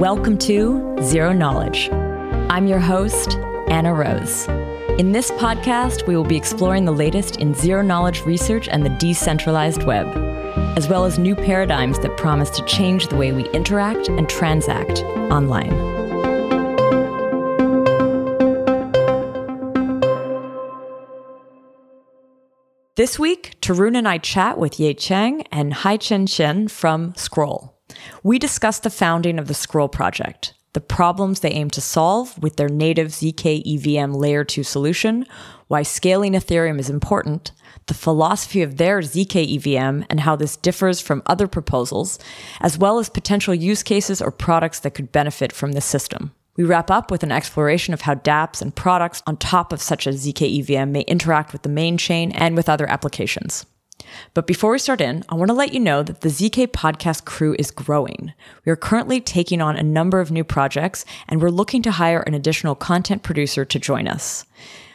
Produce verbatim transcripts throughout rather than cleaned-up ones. Welcome to Zero Knowledge. I'm your host, Anna Rose. In this podcast, we will be exploring the latest in zero knowledge research and the decentralized web, as well as new paradigms that promise to change the way we interact and transact online. This week, Tarun and I chat with Ye Cheng and Haichen Shen from Scroll. We discuss the founding of the Scroll project, the problems they aim to solve with their native Z K E V M Layer two solution, why scaling Ethereum is important, the philosophy of their Z K E V M and how this differs from other proposals, as well as potential use cases or products that could benefit from this system. We wrap up with an exploration of how dApps and products on top of such a Z K E V M may interact with the main chain and with other applications. But before we start in, I want to let you know that the Z K Podcast crew is growing. We are currently taking on a number of new projects, and we're looking to hire an additional content producer to join us.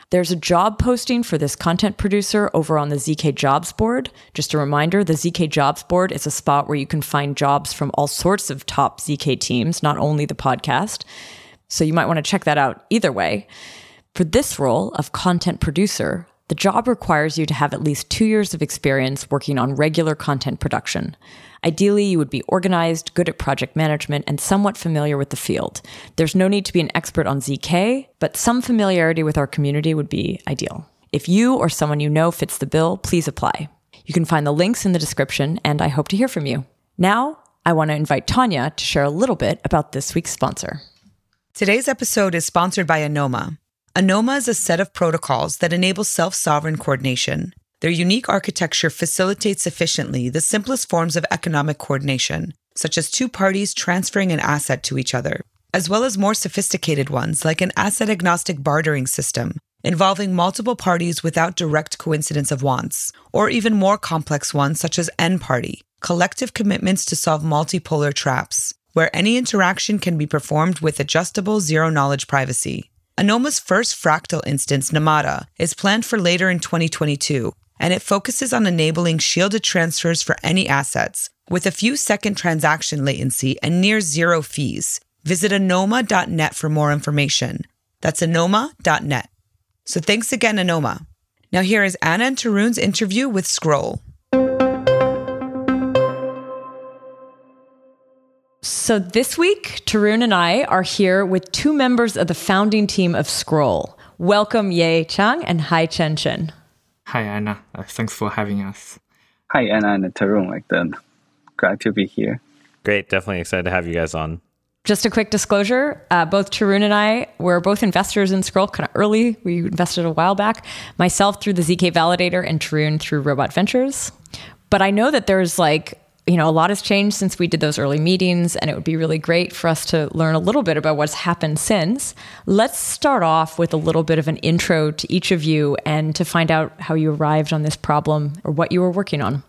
There's a job posting for this content producer over on the Z K Jobs board. Just a reminder, the Z K Jobs board is a spot where you can find jobs from all sorts of top Z K teams, not only the podcast. So you might want to check that out either way. For this role of content producer, the job requires you to have at least two years of experience working on regular content production. Ideally, you would be organized, good at project management, and somewhat familiar with the field. There's no need to be an expert on Z K, but some familiarity with our community would be ideal. If you or someone you know fits the bill, please apply. You can find the links in the description, and I hope to hear from you. Now, I want to invite Tanya to share a little bit about this week's sponsor. Today's episode is sponsored by Anoma. Anoma is a set of protocols that enable self-sovereign coordination. Their unique architecture facilitates efficiently the simplest forms of economic coordination, such as two parties transferring an asset to each other, as well as more sophisticated ones like an asset-agnostic bartering system involving multiple parties without direct coincidence of wants, or even more complex ones such as N-party, collective commitments to solve multipolar traps, where any interaction can be performed with adjustable zero-knowledge privacy. Anoma's first fractal instance, Namada, is planned for later in twenty twenty-two, and it focuses on enabling shielded transfers for any assets, with a few second transaction latency and near zero fees. Visit anoma dot net for more information. That's anoma dot net. So thanks again, Anoma. Now here is Anna and Tarun's interview with Scroll. So this week, Tarun and I are here with two members of the founding team of Scroll. Welcome, Ye Cheng and Haichen Shen. Hi, Anna. Uh, thanks for having us. Hi, Anna and Tarun. Like them. Glad to be here. Great. Definitely excited to have you guys on. Just a quick disclosure. Uh, both Tarun and I were both investors in Scroll kind of early. We invested a while back. Myself through the Z K Validator and Tarun through Robot Ventures. But I know that there's like... You know, a lot has changed since we did those early meetings, and it would be really great for us to learn a little bit about what's happened since. Let's start off with a little bit of an intro to each of you and to find out how you arrived on this problem or what you were working on.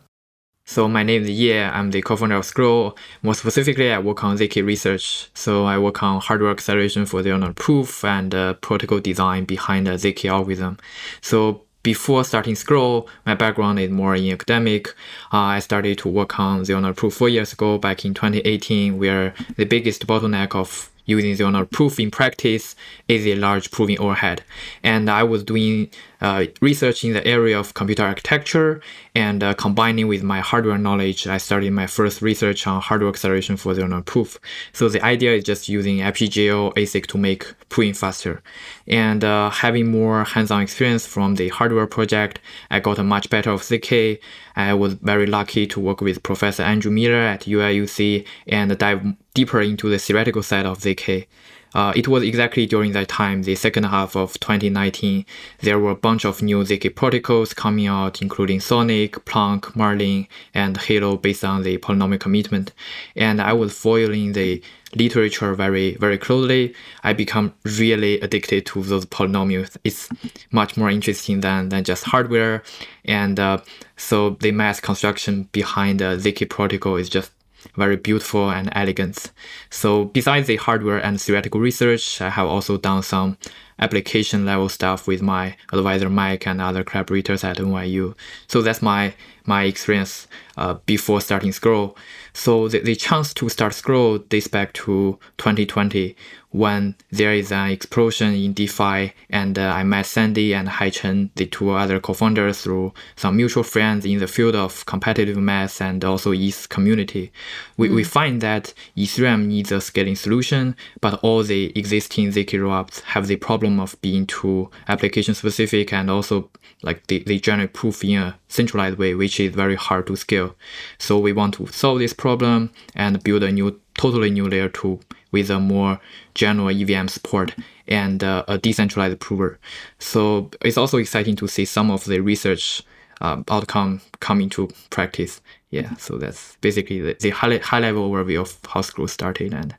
So my name is Ye. I'm the co-founder of Scroll. More specifically, I work on Z K research. So I work on hardware acceleration for zero knowledge proof and uh, protocol design behind the Z K algorithm. So before starting Scroll, my background is more in academic. Uh, I started to work on zero knowledge proof four years ago, back in twenty eighteen, where the biggest bottleneck of using zero knowledge proof in practice is a large proving overhead. And I was doing uh, research in the area of computer architecture, and uh, combining with my hardware knowledge, I started my first research on hardware acceleration for zero knowledge proof. So the idea is just using F P G A A S I C to make proving faster. And uh, having more hands-on experience from the hardware project, I got a much better of Z K. I was very lucky to work with Professor Andrew Miller at U I U C and dive deeper into the theoretical side of Z K. Uh, it was exactly during that time, the second half of twenty nineteen, there were a bunch of new Z K protocols coming out, including Sonic, Plonk, Marlin, and Halo based on the polynomial commitment. And I was following the literature very, very closely. I become really addicted to those polynomials. It's much more interesting than, than just hardware. And uh, so the math construction behind the Z K protocol is just very beautiful and elegant. So besides the hardware and theoretical research, I have also done some application level stuff with my advisor Mike and other collaborators at N Y U. So that's my my experience uh, before starting Scroll. So the, the chance to start Scroll dates back to twenty twenty, when there is an explosion in DeFi, and uh, I met Sandy and Haichen, the two other co-founders, through some mutual friends in the field of competitive math and also E T H community. We, mm-hmm. we find that Ethereum needs a scaling solution, but all the existing Z K rollups have the problem of being too application-specific, and also like they, they generate proof in a centralized way, which is very hard to scale. So we want to solve this problem and build a new, totally new layer two with a more general E V M support and uh, a decentralized prover. So it's also exciting to see some of the research uh, outcome come into practice. Yeah, so that's basically the, the high, high level overview of how Scroll started. And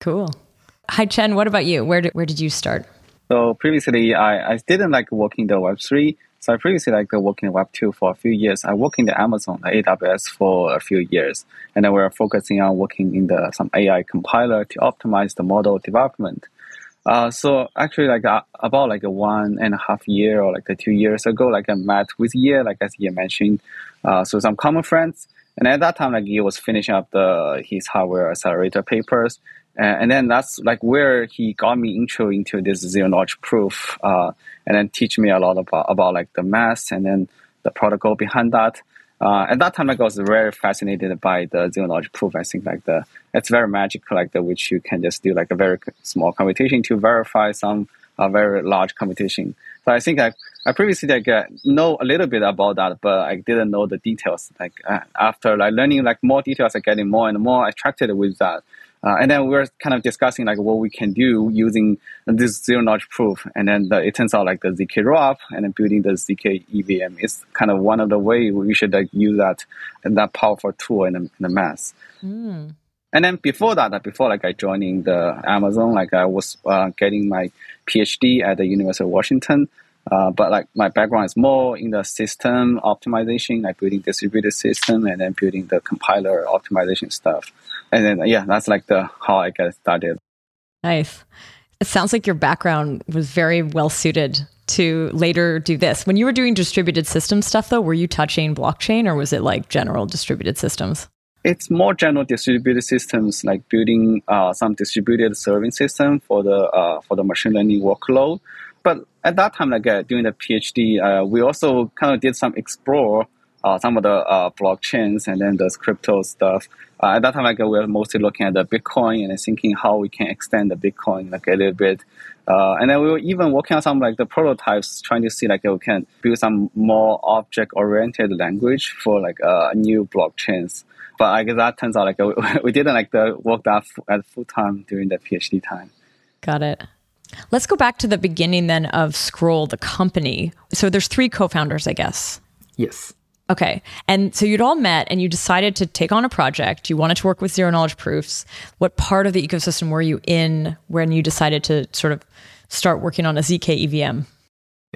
cool. Haichen, what about you? Where did, where did you start? So previously, I, I didn't like working the Web three. So I previously liked working in Web two for a few years. I worked in the Amazon, the A W S, for a few years. And then we were focusing on working in the some A I compiler to optimize the model development. Uh, so actually, like uh, about like a one and a half year or like the two years ago, like I met with Ye, like as Ye mentioned. Uh, so some common friends. And at that time, like Ye was finishing up the his hardware accelerator papers. And then that's like where he got me intro into this zero knowledge proof, uh, and then teach me a lot about, about like the math and then the protocol behind that. Uh, at that time, like, I was very fascinated by the zero knowledge proof. I think like the it's very magical, like the which you can just do like a very small computation to verify some uh, very large computation. So I think I I previously like uh, know a little bit about that, but I didn't know the details. Like uh, after like learning like more details, I like, getting more and more attracted with that. Uh, and then we were kind of discussing like what we can do using this zero knowledge proof. And then the, it turns out like the Z K rollup and then building the Z K E V M is kind of one of the way we should like use that that powerful tool in the, in the math. Mm. And then before that, before like I joining the Amazon, like I was uh, getting my PhD at the University of Washington. Uh, but like my background is more in the system optimization, like building distributed system and then building the compiler optimization stuff. And then, yeah, that's like the how I got started. Nice. It sounds like your background was very well suited to later do this. When you were doing distributed system stuff, though, were you touching blockchain or was it like general distributed systems? It's more general distributed systems, like building uh, some distributed serving system for the uh, for the machine learning workload. But at that time, like uh, doing the PhD, uh, we also kind of did some explore uh, some of the uh, blockchains and then the crypto stuff. Uh, at that time, like we were mostly looking at the Bitcoin and thinking how we can extend the Bitcoin like a little bit. Uh, and then we were even working on some like the prototypes, trying to see like we can build some more object-oriented language for like uh, new blockchains. But I guess that turns out like we, we didn't like the work that f- at full time during the PhD time. Got it. Let's go back to the beginning then of Scroll, the company. So there's three co-founders, I guess. Yes. Okay. And so you'd all met and you decided to take on a project. You wanted to work with zero knowledge proofs. What part of the ecosystem were you in when you decided to sort of start working on a Z K E V M?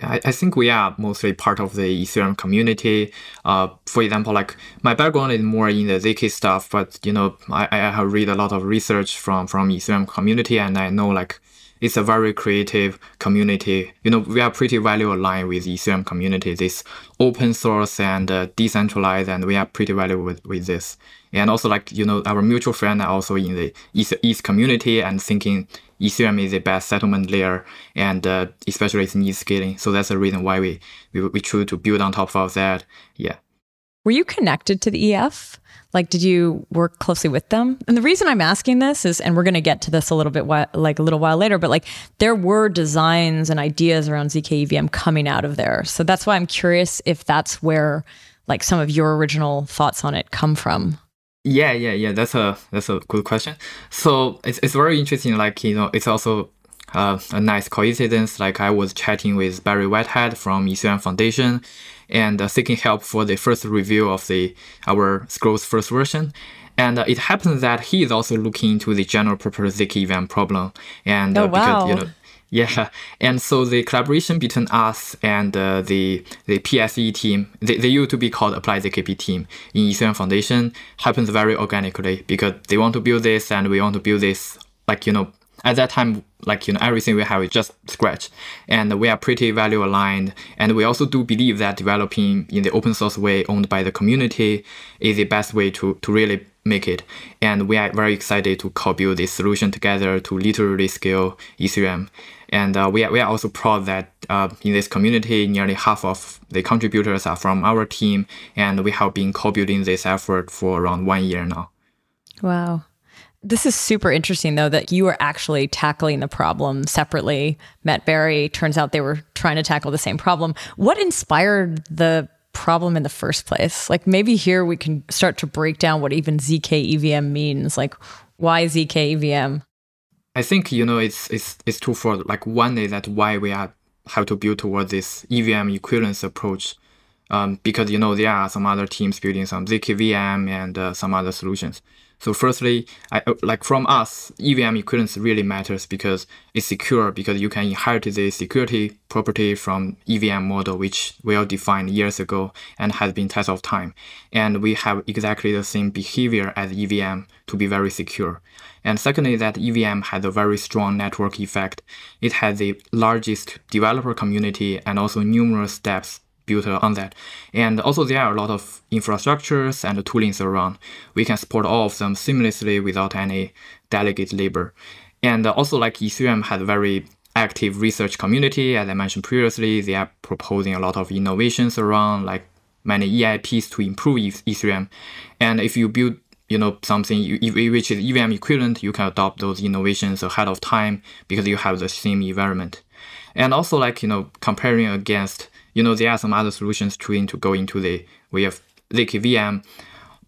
I, I think we are mostly part of the Ethereum community. Uh, for example, like my background is more in the Z K stuff, but you know, I, I have read a lot of research from, from Ethereum community, and I know like it's a very creative community. You know, we are pretty value aligned with Ethereum community, this open source and uh, decentralized, and we are pretty value with, with this. And also like, you know, our mutual friend are also in the ETH, ETH community and thinking Ethereum is the best settlement layer, and uh, especially it's ETH scaling. So that's the reason why we, we, we choose to build on top of that. Yeah. Were you connected to the E F? Like, did you work closely with them? And the reason I'm asking this is, and we're going to get to this a little bit, while, like a little while later, but like there were designs and ideas around Z K E V M coming out of there. So that's why I'm curious if that's where like some of your original thoughts on it come from. Yeah, yeah, yeah. That's a, that's a good question. So it's, it's very interesting. Like, you know, it's also uh, a nice coincidence. Like I was chatting with Barry Whitehead from Ethereum Foundation, and uh, seeking help for the first review of the our Scroll's first version. And uh, it happens that he is also looking into the general purpose Z K E V M problem. And, oh, uh, wow. Because, you know, yeah. And so the collaboration between us and uh, the the P S E team, they, they used to be called Applied Z K P team in Ethereum Foundation, happens very organically because they want to build this and we want to build this, like, you know, At that time, like, you know, everything we have is just scratch, and we are pretty value aligned. And we also do believe that developing in the open source way owned by the community is the best way to, to really make it. And we are very excited to co-build this solution together to literally scale Ethereum. And uh, we, are, we are also proud that uh, in this community, nearly half of the contributors are from our team. And we have been co-building this effort for around one year now. Wow. This is super interesting, though, that you are actually tackling the problem separately. Matt Berry, turns out they were trying to tackle the same problem. What inspired the problem in the first place? Like, maybe here we can start to break down what even Z K E V M means. Like, why Z K E V M? I think, you know, it's it's it's twofold. Like, one is that why we are have to build towards this E V M equivalence approach, um, because, you know, there are some other teams building some Z K V M and uh, some other solutions. So firstly, I, like from us, E V M equivalence really matters because it's secure, because you can inherit the security property from E V M model, which we all defined years ago and has been test of time. And we have exactly the same behavior as E V M to be very secure. And secondly, that E V M has a very strong network effect. It has the largest developer community and also numerous steps built on that. And also there are a lot of infrastructures and toolings around. We can support all of them seamlessly without any delegate labor. And also, like, Ethereum has a very active research community. As I mentioned previously, they are proposing a lot of innovations around, like, many E I Ps to improve Ethereum. And if you build, you know, something which is E V M equivalent, you can adopt those innovations ahead of time because you have the same environment. And also, like, you know, comparing against, you know, there are some other solutions trying to go into the way of Z K V M.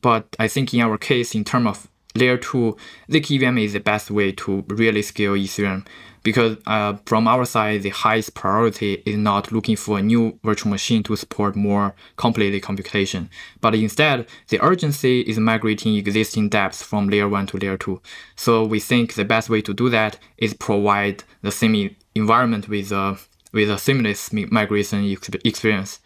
But I think in our case, in terms of layer two, Z K V M is the best way to really scale Ethereum because uh, from our side, the highest priority is not looking for a new virtual machine to support more complicated computation, but instead the urgency is migrating existing dApps from layer one to layer two. So we think the best way to do that is provide the same environment with a, with a seamless migration experience.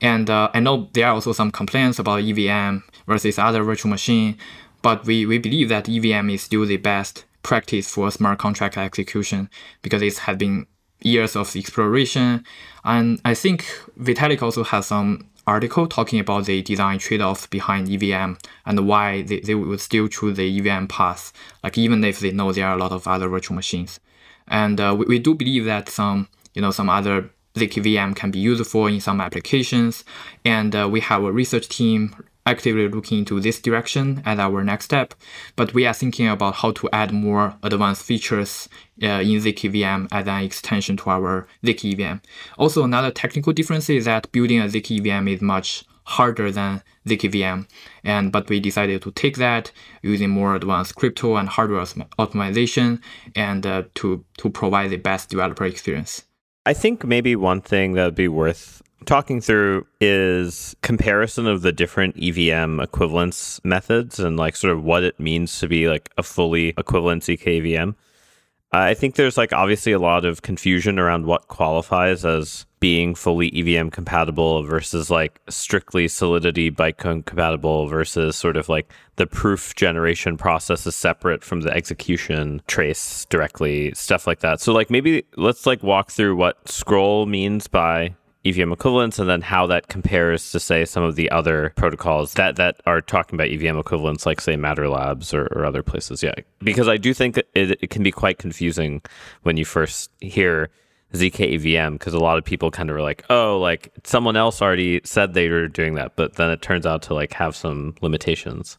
And uh, I know there are also some complaints about E V M versus other virtual machine, but we, we believe that E V M is still the best practice for smart contract execution because it has been years of exploration. And I think Vitalik also has some article talking about the design trade-offs behind E V M and why they, they would still choose the E V M path, like even if they know there are a lot of other virtual machines. And uh, we, we do believe that some, you know, some other Z K V M can be useful in some applications. And uh, we have a research team actively looking into this direction as our next step, but we are thinking about how to add more advanced features uh, in Z K V M as an extension to our Z K E V M. Also, another technical difference is that building a Z K E V M is much harder than Z K V M, and but we decided to take that using more advanced crypto and hardware optimization and uh, to to provide the best developer experience. I think maybe one thing that would be worth talking through is comparison of the different E V M equivalence methods and, like, sort of what it means to be, like, a fully equivalent Z K E V M. Uh, I think there's, like, obviously a lot of confusion around what qualifies as being fully E V M compatible versus, like, strictly Solidity Bytecode compatible versus sort of like the proof generation process is separate from the execution trace directly, stuff like that. So, like, maybe let's, like, walk through what Scroll means by E V M equivalence and then how that compares to, say, some of the other protocols that, that are talking about E V M equivalence, like, say, Matter Labs or, or other places. Yeah, because I do think it, it can be quite confusing when you first hear Z K E V M, because a lot of people kind of are like, oh, like, someone else already said they were doing that, but then it turns out to, like, have some limitations.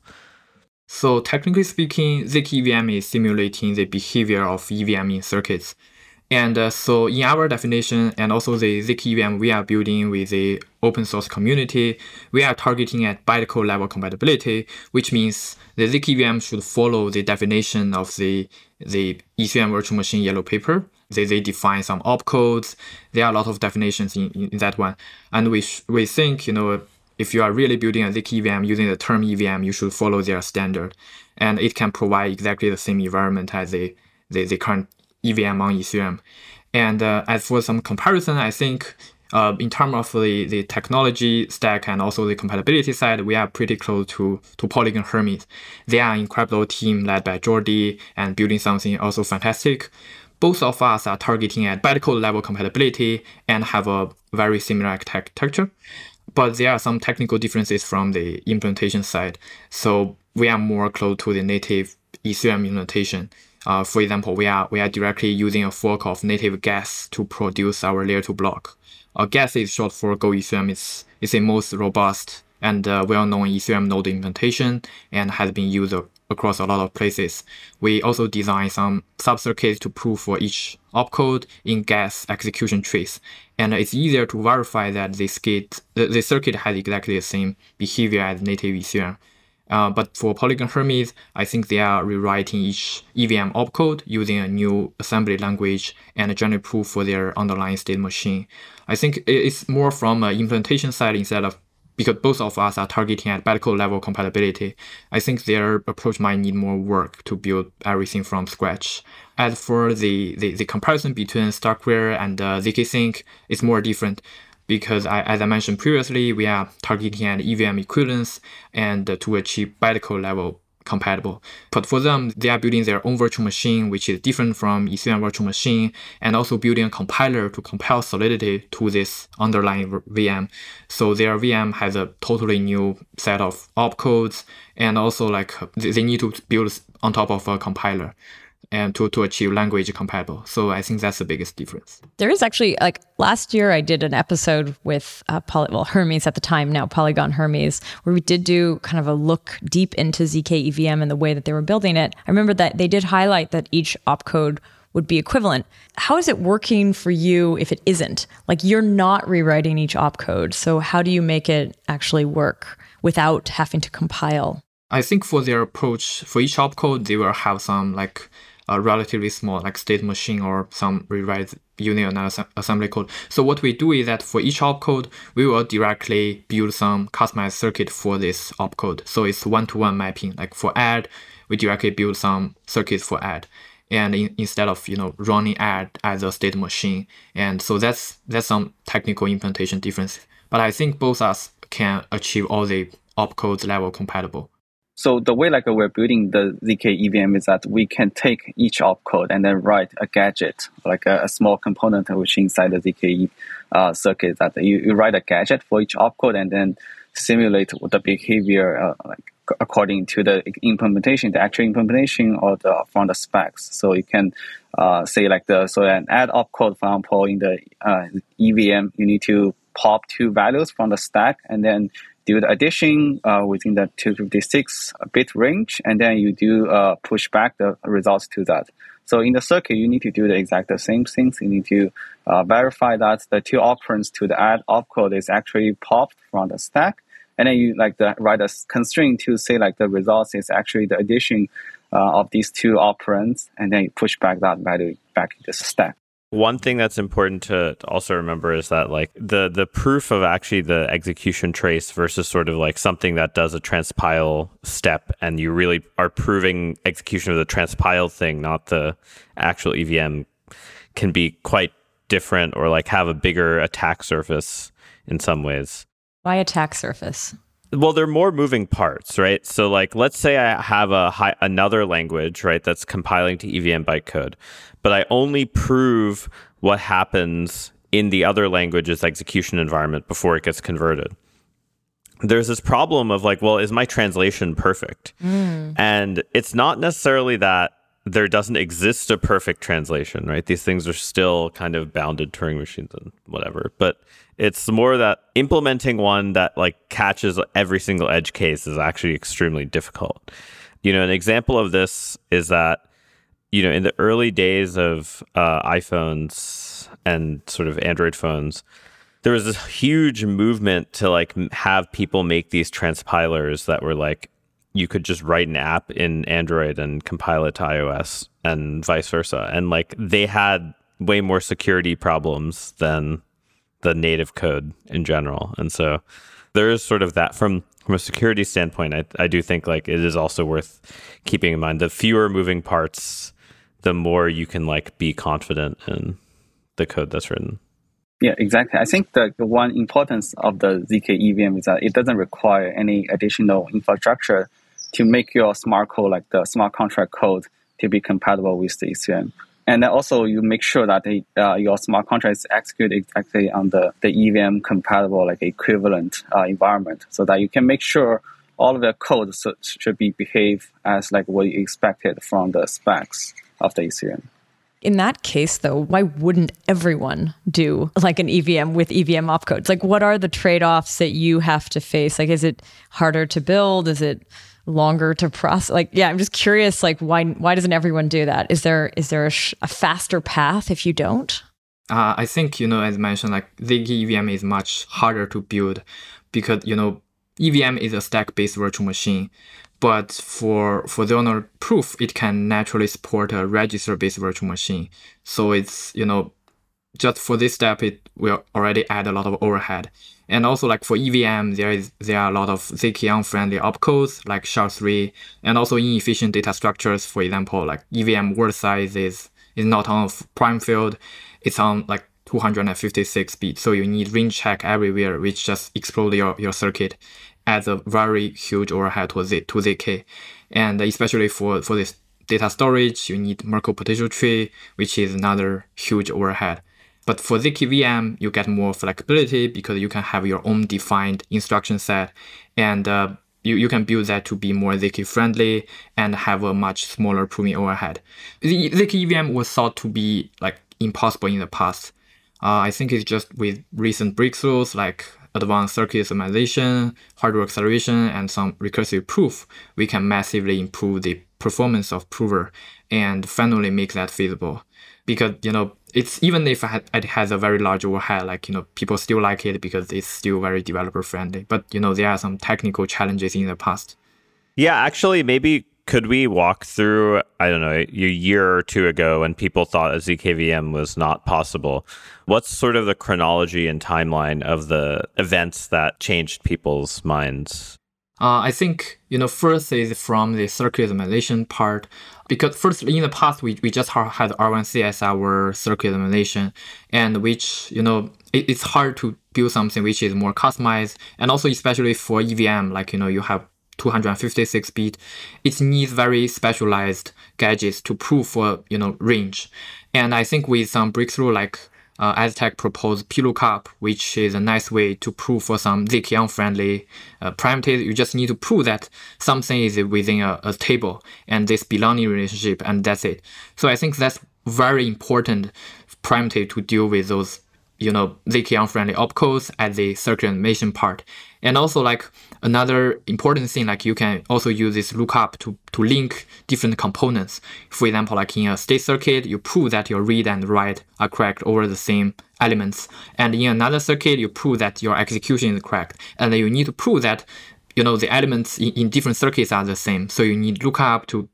So technically speaking, Z K E V M is simulating the behavior of E V M in circuits. And uh, so in our definition and also the Z K E V M we are building with the open source community, we are targeting at bytecode level compatibility, which means the Z K E V M should follow the definition of the, the Ethereum virtual machine yellow paper. They, they define some opcodes. There are a lot of definitions in, in that one. And we, sh- we think, you know, if you are really building a Z K E V M using the term E V M, you should follow their standard. And it can provide exactly the same environment as the, the, the current E V M on Ethereum. And uh, as for some comparison, I think uh, in terms of the, the technology stack and also the compatibility side, we are pretty close to, to Polygon Hermez. They are an incredible team led by Jordi and building something also fantastic. Both of us are targeting at bytecode level compatibility and have a very similar architecture, but there are some technical differences from the implementation side. So we are more close to the native Ethereum implementation. Uh, for example, we are we are directly using a fork of native gas to produce our layer two block. Uh, gas is short for Go Ethereum. It's, it's the most robust and uh, well-known Ethereum node implementation and has been used across a lot of places. We also designed some sub-circuits to prove for each opcode in gas execution trees. And it's easier to verify that the circuit, the, the circuit has exactly the same behavior as native Ethereum. Uh, but for Polygon Hermez, I think they are rewriting each E V M opcode using a new assembly language and generate proof for their underlying state machine. I think it's more from an implementation side instead of, because both of us are targeting at bytecode level compatibility. I think their approach might need more work to build everything from scratch. As for the, the, the comparison between Starkware and uh, Z K Sync, it's more different. Because I, as I mentioned previously, we are targeting an E V M equivalence and uh, to achieve bytecode level compatible. But for them, they are building their own virtual machine, which is different from Ethereum virtual machine, and also building a compiler to compile Solidity to this underlying V M. So their V M has a totally new set of opcodes, and also like they need to build on top of a compiler and to, to achieve language compatible. So I think that's the biggest difference. There is actually, like last year I did an episode with uh, Poly- well, Hermez at the time, now Polygon Hermez, where we did do kind of a look deep into Z K E V M and the way that they were building it. I remember that they did highlight that each opcode would be equivalent. How is it working for you if it isn't? Like you're not rewriting each opcode. So how do you make it actually work without having to compile? I think for their approach, for each opcode, they will have some like a relatively small like state machine or some rewrite using another assembly code. So what we do is that for each opcode, we will directly build some customized circuit for this opcode. So it's one-to-one mapping. Like for add, we directly build some circuits for add, and in, instead of you know running add as a state machine. And so that's that's some technical implementation difference. But I think both us can achieve all the opcodes level compatible. So the way like we're building the Z K E V M is that we can take each opcode and then write a gadget, like a, a small component which inside the Z K uh, circuit, that you, you write a gadget for each opcode and then simulate the behavior uh, like according to the implementation, the actual implementation or the from the specs. So you can uh, say like the so an add opcode, for example, in the uh, E V M, you need to pop two values from the stack and then do the addition uh, within the two fifty-six bit range, and then you do uh, push back the results to that. So in the circuit, you need to do the exact the same things. You need to uh, verify that the two operands to the add opcode is actually popped from the stack, and then you like the, write a constraint to say like the results is actually the addition uh, of these two operands, and then you push back that value back into the stack. One thing that's important to also remember is that like the the proof of actually the execution trace versus sort of like something that does a transpile step, and you really are proving execution of the transpile thing, not the actual E V M, can be quite different or like have a bigger attack surface in some ways. Why attack surface? Well, they're more moving parts, right? So like, let's say I have a high, another language, right, that's compiling to E V M bytecode, but I only prove what happens in the other language's execution environment before it gets converted. There's this problem of like, well, is my translation perfect? Mm. And it's not necessarily that there doesn't exist a perfect translation, right? These things are still kind of bounded Turing machines and whatever, but it's more that implementing one that like catches every single edge case is actually extremely difficult. You know, an example of this is that, you know, in the early days of uh, iPhones and sort of Android phones, there was this huge movement to like have people make these transpilers that were like, you could just write an app in Android and compile it to iOS and vice versa. And like they had way more security problems than the native code in general. And so there is sort of that from, from a security standpoint. I, I do think like it is also worth keeping in mind the fewer moving parts, the more you can like be confident in the code that's written. Yeah, exactly. I think the, the one importance of the Z K E V M is that it doesn't require any additional infrastructure to make your smart code, like the smart contract code, to be compatible with the E V M. And then also you make sure that they, uh, your smart contract is executed exactly on the, the E V M compatible, like equivalent uh, environment, so that you can make sure all of the code so, should be behave as like what you expected from the specs of the E V M. In that case, though, why wouldn't everyone do like an E V M with E V M opcodes? Like, what are the trade-offs that you have to face? Like, is it harder to build? Is it longer to process? Like, yeah, I'm just curious, like, why why doesn't everyone do that? Is there is there a, sh- a faster path if you don't? Uh, I think, you know, as mentioned, like, Z K E V M is much harder to build because, you know, E V M is a stack-based virtual machine. But for for zonal proof, it can naturally support a register-based virtual machine. So it's, you know, just for this step, it will already add a lot of overhead. And also, like, for E V M, there is there are a lot of Z K unfriendly opcodes like S H A R three, and also inefficient data structures. For example, like E V M word size is is not on prime field; it's on like two hundred fifty-six bits. So you need ring check everywhere, which just explodes your your circuit, adds a very huge overhead to Z, to Z K. And especially for for this data storage, you need Merkle potential tree, which is another huge overhead. But for Z K V M, you get more flexibility because you can have your own defined instruction set, and uh, you, you can build that to be more Z K-friendly and have a much smaller proving overhead. The Z K E V M was thought to be like impossible in the past. Uh, I think it's just with recent breakthroughs like advanced circuit optimization, hardware acceleration, and some recursive proof, we can massively improve the performance of prover and finally make that feasible. Because, you know, it's even if it has a very large overhead, like, you know, people still like it because it's still very developer friendly. But, you know, there are some technical challenges in the past. Yeah, actually, maybe could we walk through, I don't know, a year or two ago when people thought a Z K V M was not possible? What's sort of the chronology and timeline of the events that changed people's minds? Uh, I think, you know, first is from the circuit optimization part. Because first, in the past, we, we just had R one C as our circuit emulation, and which, you know, it, it's hard to build something which is more customized. And also, especially for E V M, like, you know, you have two hundred fifty-six bit, it needs very specialized gadgets to prove for, you know, range. And I think with some breakthrough, like uh, Aztec proposed PLOOKUP, which is a nice way to prove for some Z K unfriendly uh, primitives. You just need to prove that something is within a, a table and this belonging relationship, and that's it. So I think that's very important primitive to deal with those, you know, Z K unfriendly opcodes at the circuit animation part. And also, like, another important thing, like, you can also use this lookup to, to link different components. For example, like in a state circuit, you prove that your read and write are correct over the same elements. And in another circuit, you prove that your execution is correct. And then you need to prove that, you know, the elements in, in different circuits are the same. So you need lookup to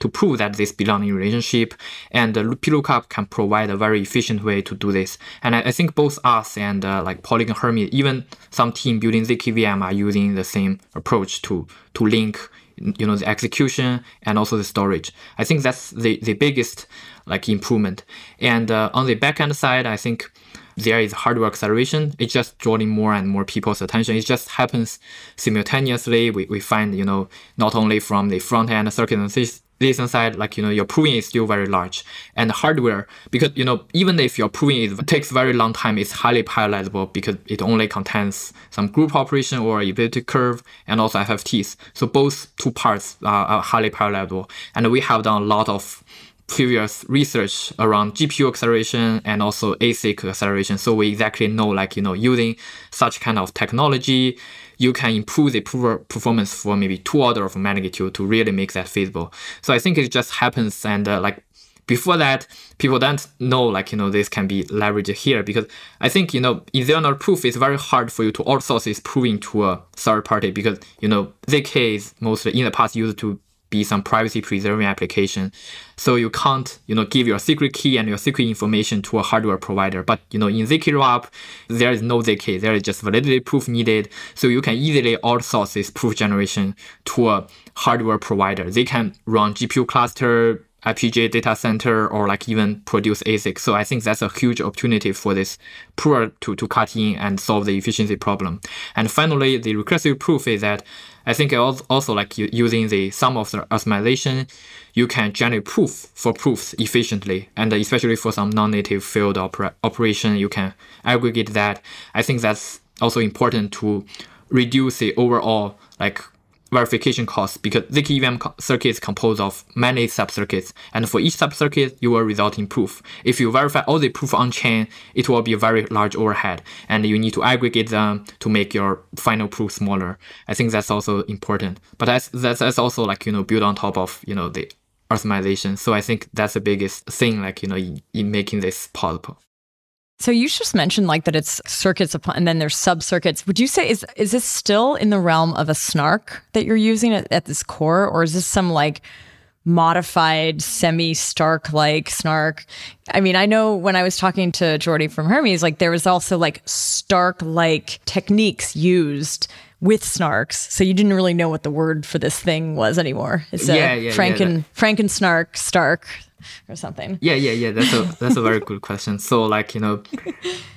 to prove that this belonging relationship, and the PLOOKUP can provide a very efficient way to do this. And I, I think both us and uh, like Polygon Hermez, even some team building Z K V M, are using the same approach to to link, you know, the execution and also the storage. I think that's the, the biggest like improvement. And uh, on the backend side, I think there is hardware acceleration. It's just drawing more and more people's attention. It just happens simultaneously. We we find, you know, not only from the front end circuit and listen side, like, you know, your proving is still very large, and hardware, because, you know, even if your proving is, takes very long time, it's highly parallelizable because it only contains some group operation or elliptic curve and also F F Ts. So both two parts are, are highly parallelizable, and we have done a lot of previous research around G P U acceleration and also A S I C acceleration. So we exactly know, like, you know, using such kind of technology, you can improve the performance for maybe two order of magnitude to really make that feasible. So I think it just happens. And uh, like before that, people don't know, like, you know, this can be leveraged here, because I think, you know, in zonal proof, it's very hard for you to outsource this proving to a third party because, you know, Z K is mostly in the past used to be some privacy preserving application. So you can't, you know, give your secret key and your secret information to a hardware provider. But, you know, in Z K R O P, there is no Z K. There is just validity proof needed. So you can easily outsource this proof generation to a hardware provider. They can run G P U cluster, I P J data center or like even produce A S I C. So I think that's a huge opportunity for this pool to, to cut in and solve the efficiency problem. And finally, the recursive proof is that I think also like using the sum of the optimization, you can generate proof for proofs efficiently. And especially for some non-native field opera operation, you can aggregate that. I think that's also important to reduce the overall like verification costs, because Z K E V M circuit is composed of many subcircuits, and for each subcircuit, you will result in proof. If you verify all the proof on chain, it will be a very large overhead, and you need to aggregate them to make your final proof smaller. I think that's also important, but that's that's, that's also like you know built on top of you know the optimization. So I think that's the biggest thing, like you know in, in making this possible. So you just mentioned like that it's circuits upon, and then there's sub-circuits. Would you say, is is this still in the realm of a snark that you're using at, at this core? Or is this some like modified semi-Stark-like snark? I mean, I know when I was talking to Jordi from Hermez, like there was also like Stark-like techniques used with snarks. So you didn't really know what the word for this thing was anymore. It's a yeah, yeah, Franken, yeah, that... Franken-snark, Stark. Or something. Yeah, yeah, yeah. That's a that's a very good question. So like, you know,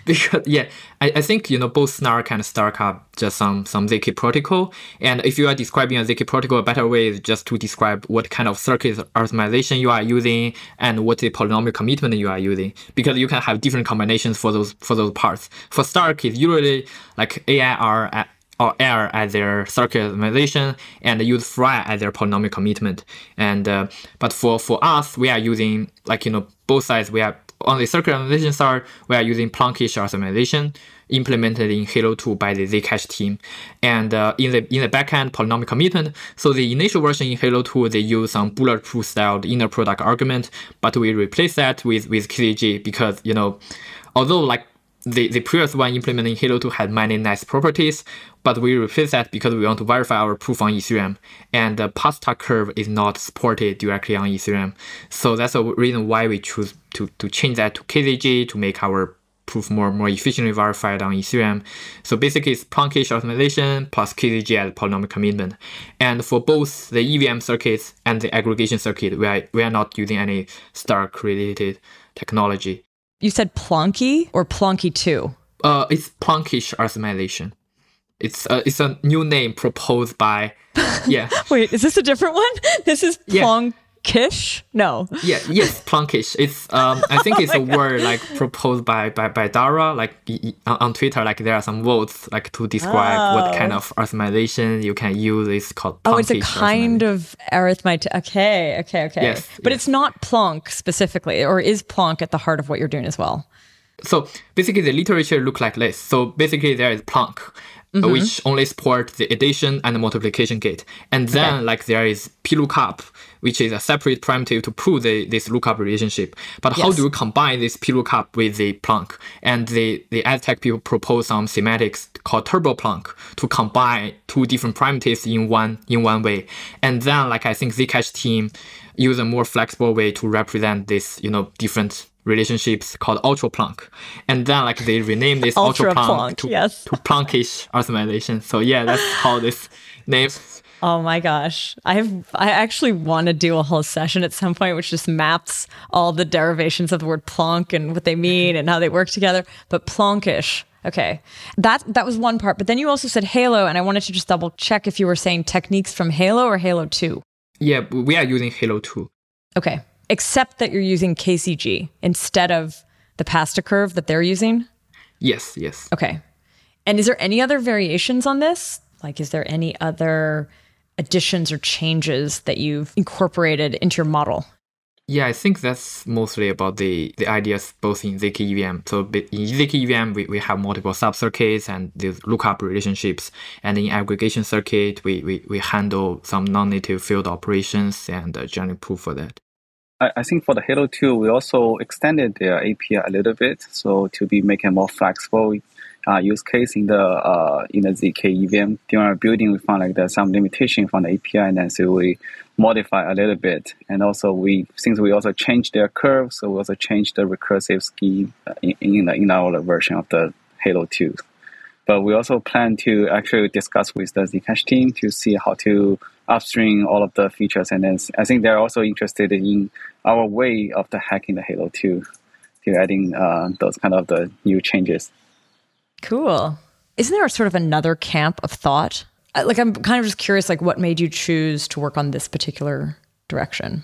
because yeah, I, I think, you know, both Snark and Stark are just some some Z K protocol. And if you are describing a Z K protocol, a better way is just to describe what kind of circuit optimization you are using and what the polynomial commitment you are using. Because you can have different combinations for those for those parts. For Stark, it's usually like A I R at or R as their circuit optimization and use Fry as their polynomial commitment. And uh, but for, for us, we are using like you know both sides. We are on the circuit optimization side, we are using Plonkish optimization implemented in Halo two by the Zcash team. And uh, in the in the backend polynomial commitment, so the initial version in Halo two, they use some bulletproof styled inner product argument, but we replace that with with K Z G because you know although like The, the previous one implementing Halo two had many nice properties, but we replace that because we want to verify our proof on Ethereum. And the pasta curve is not supported directly on Ethereum. So that's a reason why we choose to, to change that to K Z G to make our proof more more efficiently verified on Ethereum. So basically it's Plonkish optimization plus K Z G as polynomial commitment. And for both the E V M circuits and the aggregation circuit, we are, we are not using any Stark-related technology. You said Plonky or Plonky two? Uh, it's Plonkish optimization. It's uh, it's a new name proposed by, yeah. Wait, is this a different one? This is Plonkish? Yeah. No. Yeah, yes, Plonkish. It's um, I think it's oh a God. word like proposed by by, by Dara, like on Twitter. Like there are some votes like to describe oh. what kind of optimization you can use. It's called Plonkish. Oh, it's a kind of arithmetic. Okay, okay, okay. Yes, but yes. It's not Plonk specifically, or is Plonk at the heart of what you're doing as well? So basically, the literature looks like this. So basically, there is Plonk, mm-hmm. which only support the addition and the multiplication gate, and then okay. like there is PLOOKUP, which is a separate primitive to prove the, this lookup relationship. But how yes. do you combine this PLOOKUP with the Plonk? And the, the Aztec people propose some semantics called turbo Plonk to combine two different primitives in one in one way. And then, like I think Zcash team use a more flexible way to represent this, you know, different relationships called Ultra PLONK. And then like they rename this Ultra, Ultra PLONK, PLONK to, yes. to Plonkish optimization. So yeah, that's how this name. Oh my gosh. I have I actually want to do a whole session at some point which just maps all the derivations of the word Plonk and what they mean and how they work together. But Plonkish. Okay. That that was one part. But then you also said Halo, and I wanted to just double check if you were saying techniques from Halo or Halo two. Yeah, we are using Halo two. Okay. Except that you're using K Z G instead of the pasta curve that they're using? Yes, yes. Okay. And is there any other variations on this? Like, is there any other additions or changes that you've incorporated into your model? Yeah, I think that's mostly about the, the ideas both in Z K E V M. So in Z K E V M, we, we have multiple sub-circuits and the lookup relationships. And in aggregation circuit, we, we, we handle some non-native field operations and uh, generally proof for that. I, I think for the Halo two, we also extended their A P I a little bit. So to be making more flexible Uh, use case in the uh, in the Z K E V M. During our building, we found like there's some limitation from the A P I, and then so we modify a little bit. And also we since we also changed their curve, so we also changed the recursive scheme in in, the, in our version of the Halo two. But we also plan to actually discuss with the Zcash team to see how to upstream all of the features. And then I think they're also interested in our way of the hacking the Halo two, to adding uh, those kind of the new changes. Cool. Isn't there sort of another camp of thought? Like, I'm kind of just curious, like, what made you choose to work on this particular direction?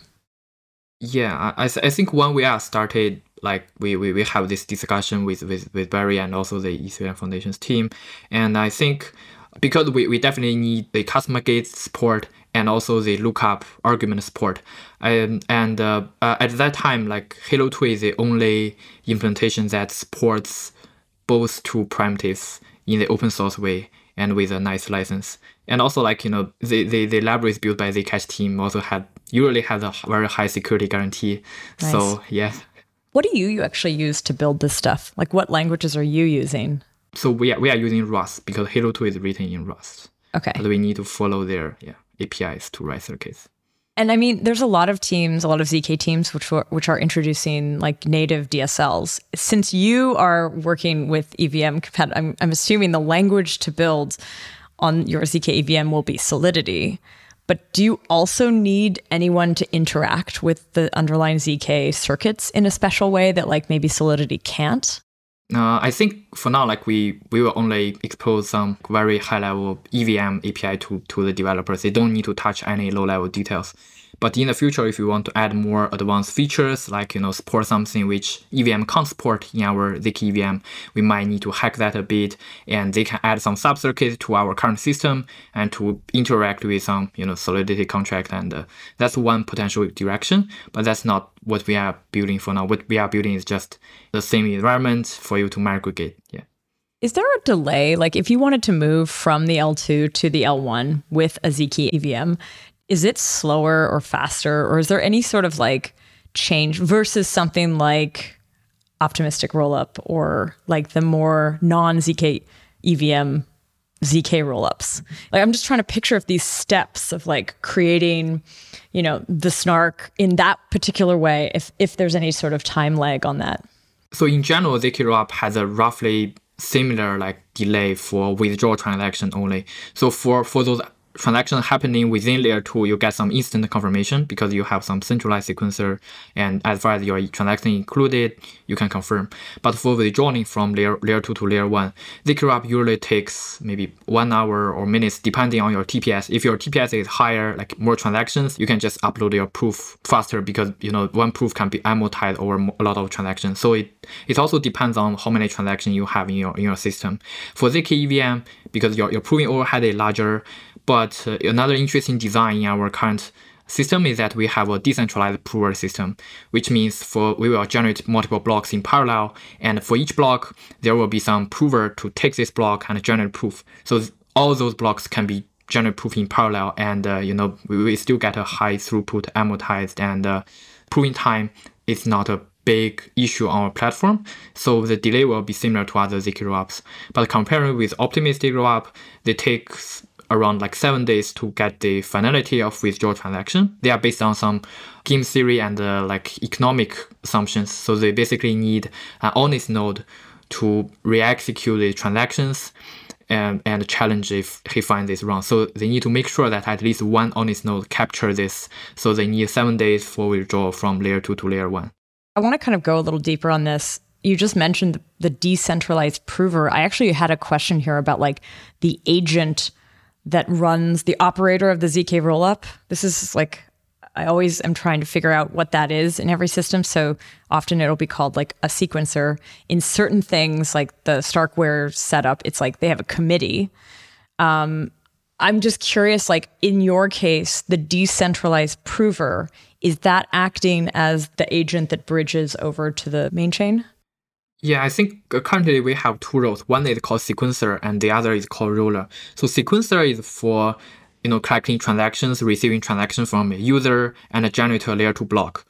Yeah, I, th- I think when we are started, like, we, we, we have this discussion with, with, with Barry and also the Ethereum Foundation's team. And I think because we, we definitely need the customer gate support and also the lookup argument support. And, and uh, uh, at that time, like, Halo two is the only implementation that supports both two primitives in the open source way and with a nice license. And also, like, you know, the, the, the libraries built by the Zcash team also had usually had a very high security guarantee. Nice. So, yeah. What do you, you actually use to build this stuff? Like, what languages are you using? So we are, we are using Rust because Halo two is written in Rust. Okay. But we need to follow their yeah, A P Is to write circuits. And I mean, there's a lot of teams, a lot of Z K teams, which were, which are introducing like native D S Ls. Since you are working with E V M, I'm, I'm assuming the language to build on your Z K E V M will be Solidity. But do you also need anyone to interact with the underlying Z K circuits in a special way that like maybe Solidity can't? Uh, I think for now, like we, we will only expose some very high-level E V M A P I to, to the developers. They don't need to touch any low-level details. But in the future, if you want to add more advanced features, like, you know, support something which E V M can't support in our Z K E V M, we might need to hack that a bit, and they can add some sub-circuits to our current system and to interact with some, you know, Solidity contract. And uh, that's one potential direction, but that's not what we are building for now. What we are building is just the same environment for you to migrate. Yeah. Is there a delay? Like, if you wanted to move from the L two to the L one with a Z K E V M, is it slower or faster, or is there any sort of like change versus something like optimistic rollup or like the more non-Z K E V M Z K rollups? Like, I'm just trying to picture if these steps of like creating, you know, the snark in that particular way, if if there's any sort of time lag on that. So in general, Z K rollup has a roughly similar like delay for withdrawal transaction only. So for for those transaction happening within layer two, you get some instant confirmation because you have some centralized sequencer, and as far as your transaction included, you can confirm. But for withdrawing from layer layer two to layer one, the Z K rollup usually takes maybe one hour or minutes depending on your T P S. If your T P S is higher, like more transactions, you can just upload your proof faster because, you know, one proof can be amortized over a lot of transactions. So it it also depends on how many transactions you have in your in your system. For Z K E V M, because your your proving overhead is larger. But uh, another interesting design in our current system is that we have a decentralized prover system, which means for we will generate multiple blocks in parallel. And for each block, there will be some prover to take this block and generate proof. So th- all those blocks can be generated proof in parallel. And, uh, you know, we, we still get a high throughput amortized, and uh, proving time is not a big issue on our platform. So the delay will be similar to other Z K rollups. But comparing with optimistic rollup, they take around like seven days to get the finality of withdrawal transaction. They are based on some game theory and uh, like economic assumptions. So they basically need an honest node to re-execute the transactions and, and challenge if he finds this wrong. So they need to make sure that at least one honest node captures this. So they need seven days for withdrawal from layer two to layer one. I want to kind of go a little deeper on this. You just mentioned the decentralized prover. I actually had a question here about like the agent that runs the operator of the Z K rollup. This is like, I always am trying to figure out what that is in every system. So often it'll be called like a sequencer. In certain things like the Starkware setup, it's like they have a committee. Um, I'm just curious, like in your case, the decentralized prover, is that acting as the agent that bridges over to the main chain? Yeah, I think currently we have two roles. One is called sequencer and the other is called roller. So sequencer is for, you know, collecting transactions, receiving transactions from a user and generate a layer two block.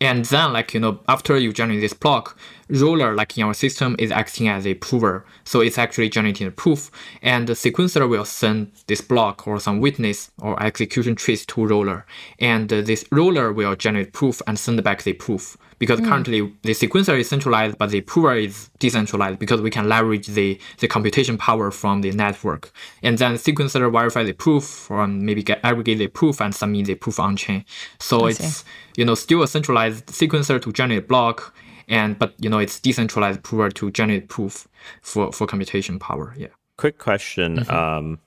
And then, like, you know, after you generate this block, Roller, like in our system, is acting as a prover. So it's actually generating a proof, and the sequencer will send this block or some witness or execution trace to Roller. And uh, this Roller will generate proof and send back the proof. Because mm. currently the sequencer is centralized, but the prover is decentralized because we can leverage the, the computation power from the network. And then the sequencer verify the proof or maybe get, aggregate the proof and submit the proof on chain. So I it's see. you know still a centralized sequencer to generate block, and but you know it's decentralized prover to generate proof for, for computation power. Yeah. Quick question. Mm-hmm. Um,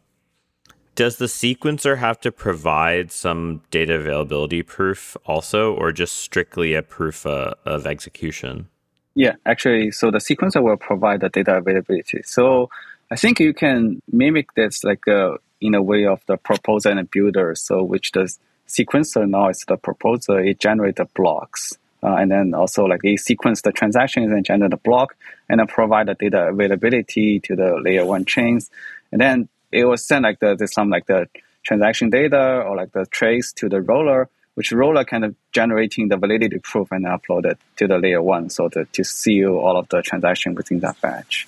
does the sequencer have to provide some data availability proof also, or just strictly a proof uh, of execution? Yeah, actually, so the sequencer will provide the data availability. So I think you can mimic this like uh, in a way of the proposer and the builder. So which the sequencer now is the proposer, it generates the blocks. Uh, and then also like they sequence the transactions and generate the block and then provide the data availability to the layer one chains. And then it will send like the, the some like the transaction data or like the trace to the Roller, which Roller kind of generating the validity proof and upload it to the layer one, so to, to seal all of the transaction within that batch.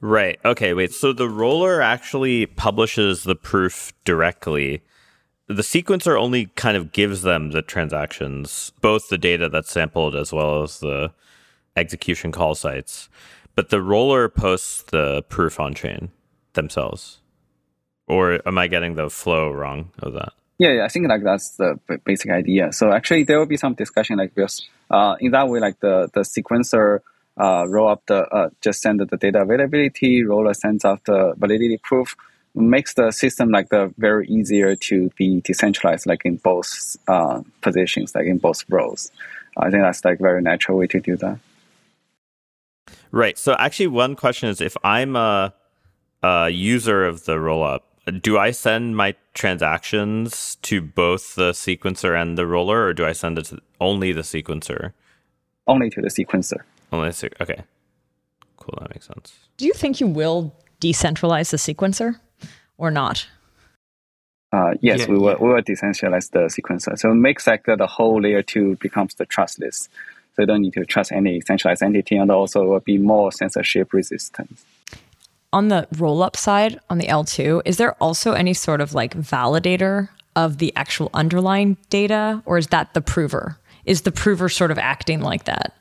Right. Okay. Wait. So the Roller actually publishes the proof directly. The sequencer only kind of gives them the transactions, both the data that's sampled as well as the execution call sites. But the Roller posts the proof on chain themselves. Or am I getting the flow wrong of that? Yeah, yeah, I think like that's the basic idea. So actually, there will be some discussion like this. Uh, in that way, like the the sequencer uh, roll up the uh, just send the data availability, Roller sends out the validity proof, makes the system like the very easier to be decentralized, like in both uh, positions, like in both roles. I think that's like very natural way to do that. Right. So actually, one question is if I'm a Uh, user of the rollup, do I send my transactions to both the sequencer and the Roller, or do I send it to only the sequencer? Only to the sequencer. Only se- okay. Cool, that makes sense. Do you think you will decentralize the sequencer or not? Uh, yes, yeah, we will. Yeah. We will decentralize the sequencer, so it makes like the, the whole layer two becomes the trustless. So you don't need to trust any centralized entity, and also it will be more censorship resistant. On the rollup side, on the L two, is there also any sort of like validator of the actual underlying data, or is that the prover? Is the prover sort of acting like that?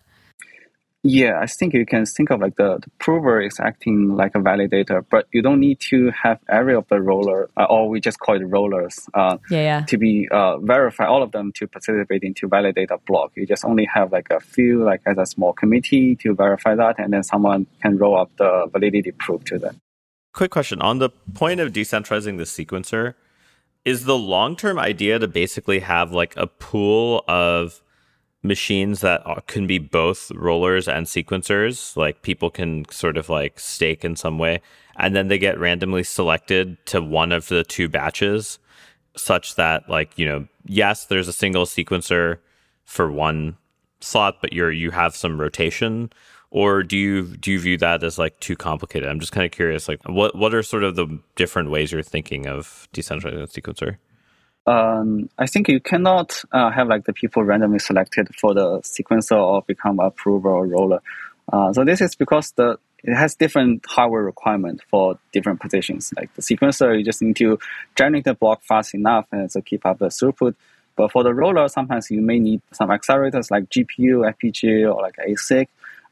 Yeah, I think you can think of like the, the prover is acting like a validator, but you don't need to have every of the Roller, uh, or we just call it Rollers, uh, yeah, yeah. to be uh, verify all of them to participate in to validate a block. You just only have like a few, like as a small committee to verify that, and then someone can roll up the validity proof to them. Quick question on the point of decentralizing the sequencer: is the long-term idea to basically have like a pool of machines that can be both rollers and sequencers, like people can sort of like stake in some way, and then they get randomly selected to one of the two batches, such that like, you know, yes, there's a single sequencer for one slot, but you're you have some rotation? Or do you do you view that as like too complicated? I'm just kind of curious, like what what are sort of the different ways you're thinking of decentralizing the sequencer? Um, I think you cannot uh, have like the people randomly selected for the sequencer or become a prover or roller. Uh, so this is because the it has different hardware requirement for different positions. Like the sequencer, you just need to generate the block fast enough and so keep up the throughput. But for the roller, sometimes you may need some accelerators like G P U, F P G A, or like A S I C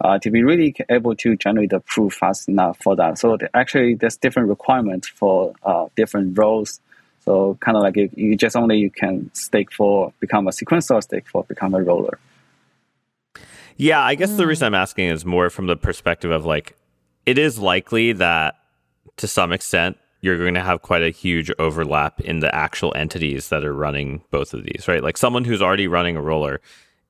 uh, to be really able to generate the proof fast enough for that. So the, actually, there's different requirements for uh, different roles. So kind of like you, you just only you can stake for become a sequencer, or stake for become a roller. Yeah, I guess mm. the reason I'm asking is more from the perspective of like, it is likely that to some extent you're going to have quite a huge overlap in the actual entities that are running both of these, right? Like someone who's already running a roller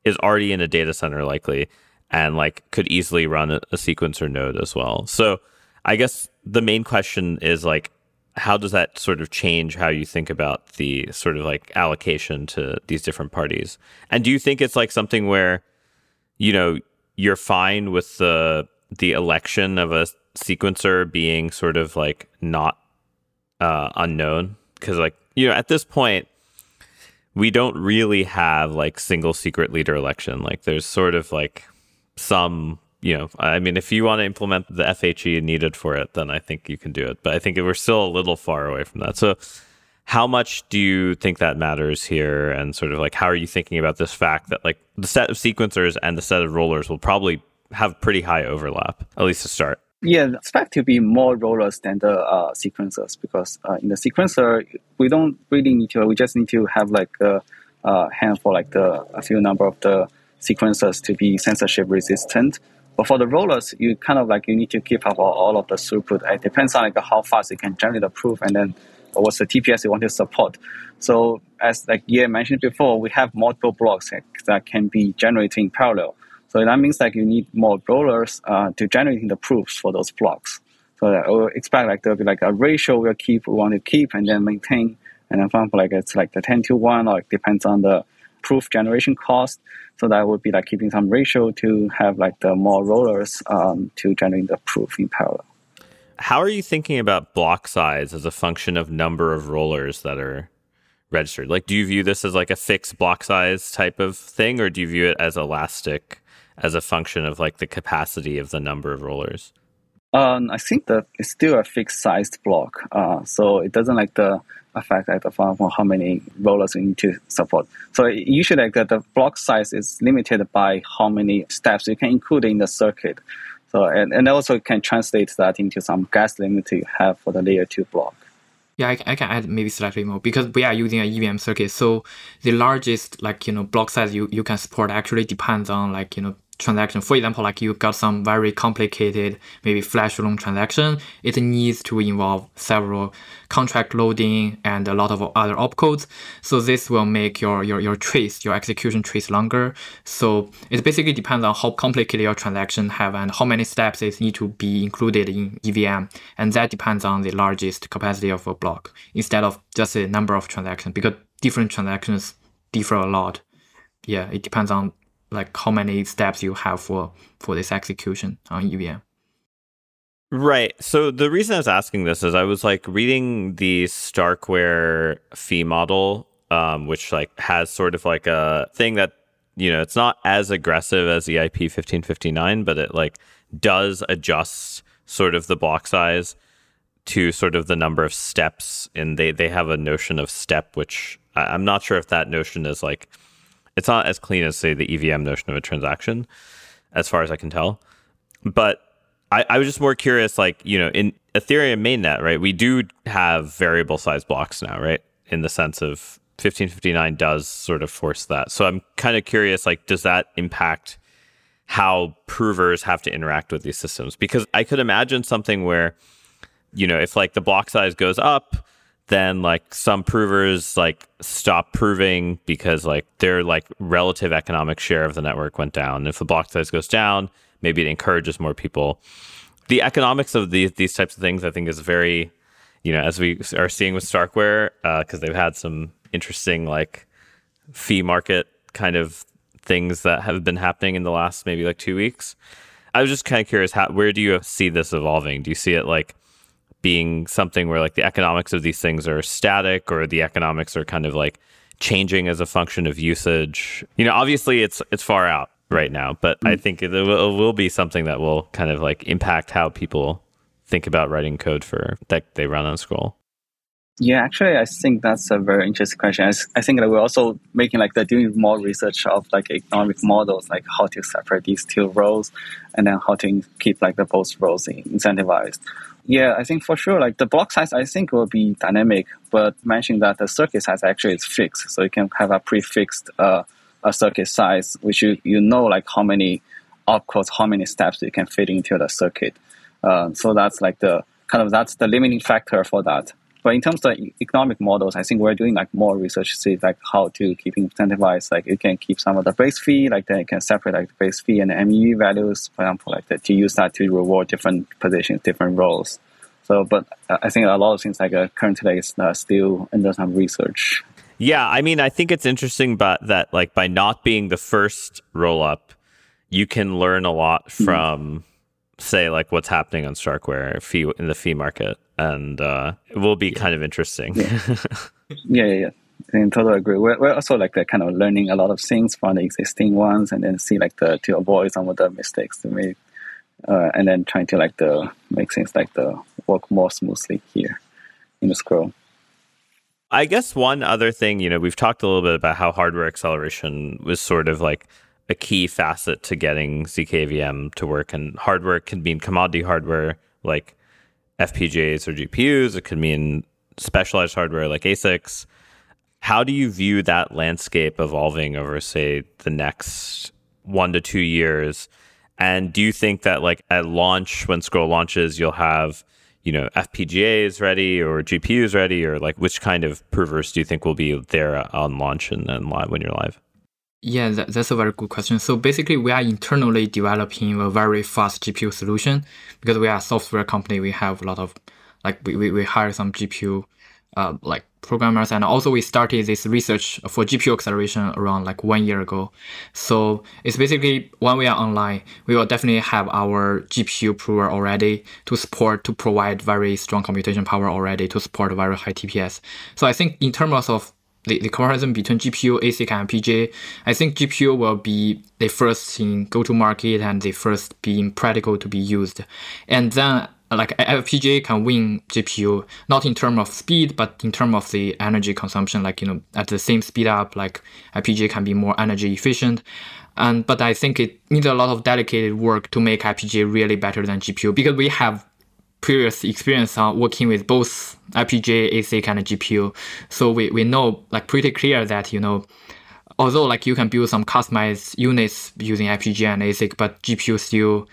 is already in a data center likely, and like could easily run a, a sequencer node as well. So I guess the main question is like, how does that sort of change how you think about the sort of like allocation to these different parties? And do you think it's like something where, you know, you're fine with the the election of a sequencer being sort of like not uh, unknown? Because like, you know, at this point, we don't really have like single secret leader election. Like there's sort of like some you know, I mean, if you want to implement the F H E needed for it, then I think you can do it. But I think we're still a little far away from that. So how much do you think that matters here? And sort of like, how are you thinking about this fact that like the set of sequencers and the set of rollers will probably have pretty high overlap, at least to start? Yeah, expect to be more rollers than the uh, sequencers, because uh, in the sequencer, we don't really need to, we just need to have like a, a handful, like the a few number of the sequencers to be censorship resistant. But for the rollers, you kind of like, you need to keep up all of the throughput. It depends on like how fast you can generate the proof and then what's the T P S you want to support. So as like Ye mentioned before, we have multiple blocks that can be generated in parallel. So that means like you need more rollers uh, to generate the proofs for those blocks. So that I will expect like there'll be like a ratio we'll keep, we want to keep and then maintain. And then for example, like it's like the ten to one, or it depends on the proof generation cost. So that would be like keeping some ratio to have like the more rollers um, to generate the proof in parallel. How are you thinking about block size as a function of number of rollers that are registered? Like, do you view this as like a fixed block size type of thing, or do you view it as elastic as a function of like the capacity of the number of rollers? Um, I think that it's still a fixed sized block. Uh, so it doesn't like the affect like the form for how many rollers we need to support. So usually like that the block size is limited by how many steps you can include in the circuit. So and, and also can translate that into some gas limit you have for the layer two block. Yeah, I, I can add maybe slightly more because we are using an E V M circuit. So the largest like, you know, block size you, you can support actually depends on like, you know, transaction. For example, like you got some very complicated, maybe flash loan transaction, it needs to involve several contract loading and a lot of other opcodes. So this will make your, your, your trace, your execution trace longer. So it basically depends on how complicated your transaction have and how many steps it need to be included in E V M. And that depends on the largest capacity of a block instead of just the number of transactions, because different transactions differ a lot. Yeah, it depends on like how many steps you have for, for this execution on E V M. Right. So the reason I was asking this is I was like reading the Starkware fee model, um, which like has sort of like a thing that, you know, it's not as aggressive as E I P fifteen fifty-nine, but it like does adjust sort of the block size to sort of the number of steps. And they, they have a notion of step, which I, I'm not sure if that notion is like, it's not as clean as, say, the E V M notion of a transaction, as far as I can tell. But I, I was just more curious, like, you know, in Ethereum mainnet, right, we do have variable size blocks now, right, in the sense of fifteen fifty-nine does sort of force that. So I'm kind of curious, like, does that impact how provers have to interact with these systems? Because I could imagine something where, you know, if, like, the block size goes up, then like some provers like stop proving because like their like relative economic share of the network went down. And if the block size goes down, maybe it encourages more people. The economics of these these types of things, I think, is very, you know, as we are seeing with Starkware, because uh, they've had some interesting like fee market kind of things that have been happening in the last maybe like two weeks. I was just kind of curious, how, where do you see this evolving? Do you see it like being something where like the economics of these things are static, or the economics are kind of like changing as a function of usage? You know, obviously it's it's far out right now, but mm. I think it will, it will be something that will kind of like impact how people think about writing code for that they run on Scroll. Yeah, actually, I think that's a very interesting question. I, I think that we're also making like they're doing more research of like economic models, like how to separate these two roles and then how to keep like the both roles incentivized. Yeah, I think for sure, like the block size, I think will be dynamic, but mentioning that the circuit size actually is fixed. So you can have a prefixed uh, a circuit size, which you, you know, like how many opcodes, how many steps you can fit into the circuit. Uh, so that's like the kind of that's the limiting factor for that. But in terms of economic models, I think we're doing like more research to see like how to keep incentivized. Like you can keep some of the base fee, like then you can separate like the base fee and the M E U values, for example, like that to use that to reward different positions, different roles. So, but I think a lot of things like uh, currently is uh, still under some research. Yeah, I mean, I think it's interesting, but that like by not being the first roll up, you can learn a lot from. Mm-hmm. Say like what's happening on Starkware fee in the fee market, and uh, it will be yeah. kind of interesting. Yeah, yeah, yeah. yeah. I totally agree. We're, we're also like kind of learning a lot of things from the existing ones, and then see like the to avoid some of the mistakes they made uh, and then trying to like the make things like the work more smoothly here in the Scroll. I guess one other thing, you know, we've talked a little bit about how hardware acceleration was sort of like a key facet to getting Z K V M to work, and hardware can mean commodity hardware like F P G As or G P Us. It could mean specialized hardware like A SICs. How do you view that landscape evolving over, say, the next one to two years? And do you think that like at launch, when Scroll launches, you'll have, you know, F P G As ready or G P Us ready, or like which kind of provers do you think will be there on launch and then live when you're live? Yeah, that, that's a very good question. So basically, we are internally developing a very fast G P U solution because we are a software company. We have a lot of, like, we, we, we hire some G P U, uh, like, programmers. And also, we started this research for G P U acceleration around, like, one year ago. So it's basically, when we are online, we will definitely have our G P U prover already to support, to provide very strong computation power already to support very high T P S. So I think in terms of The, the comparison between G P U, A SIC, and F P G A, I think G P U will be the first in go-to-market and the first being practical to be used. And then, like, F P G A can win G P U, not in terms of speed, but in terms of the energy consumption. Like, you know, at the same speed up, like, F P G A can be more energy efficient. And But I think it needs a lot of dedicated work to make F P G A really better than G P U, because we have previous experience on working with both F P G A, A SIC, and G P U. So we, we know, like, pretty clear that, you know, although, like, you can build some customized units using F P G A and A SIC, but G P U still,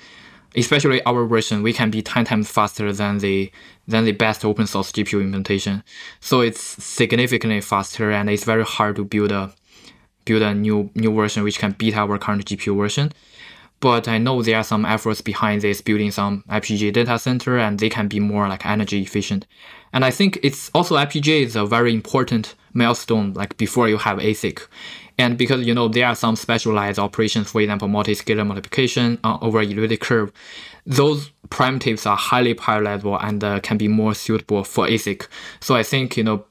especially our version, we can be ten times faster than the than the best open source G P U implementation. So it's significantly faster, and it's very hard to build a build a new new version which can beat our current G P U version. But I know there are some efforts behind this, building some F P G A data center, and they can be more like energy efficient. And I think it's also F P G A is a very important milestone, like before you have A SIC. And because, you know, there are some specialized operations, for example, multi-scalar multiplication uh, over elliptic curve, those primitives are highly parallelizable and uh, can be more suitable for A SIC. So I think, you know,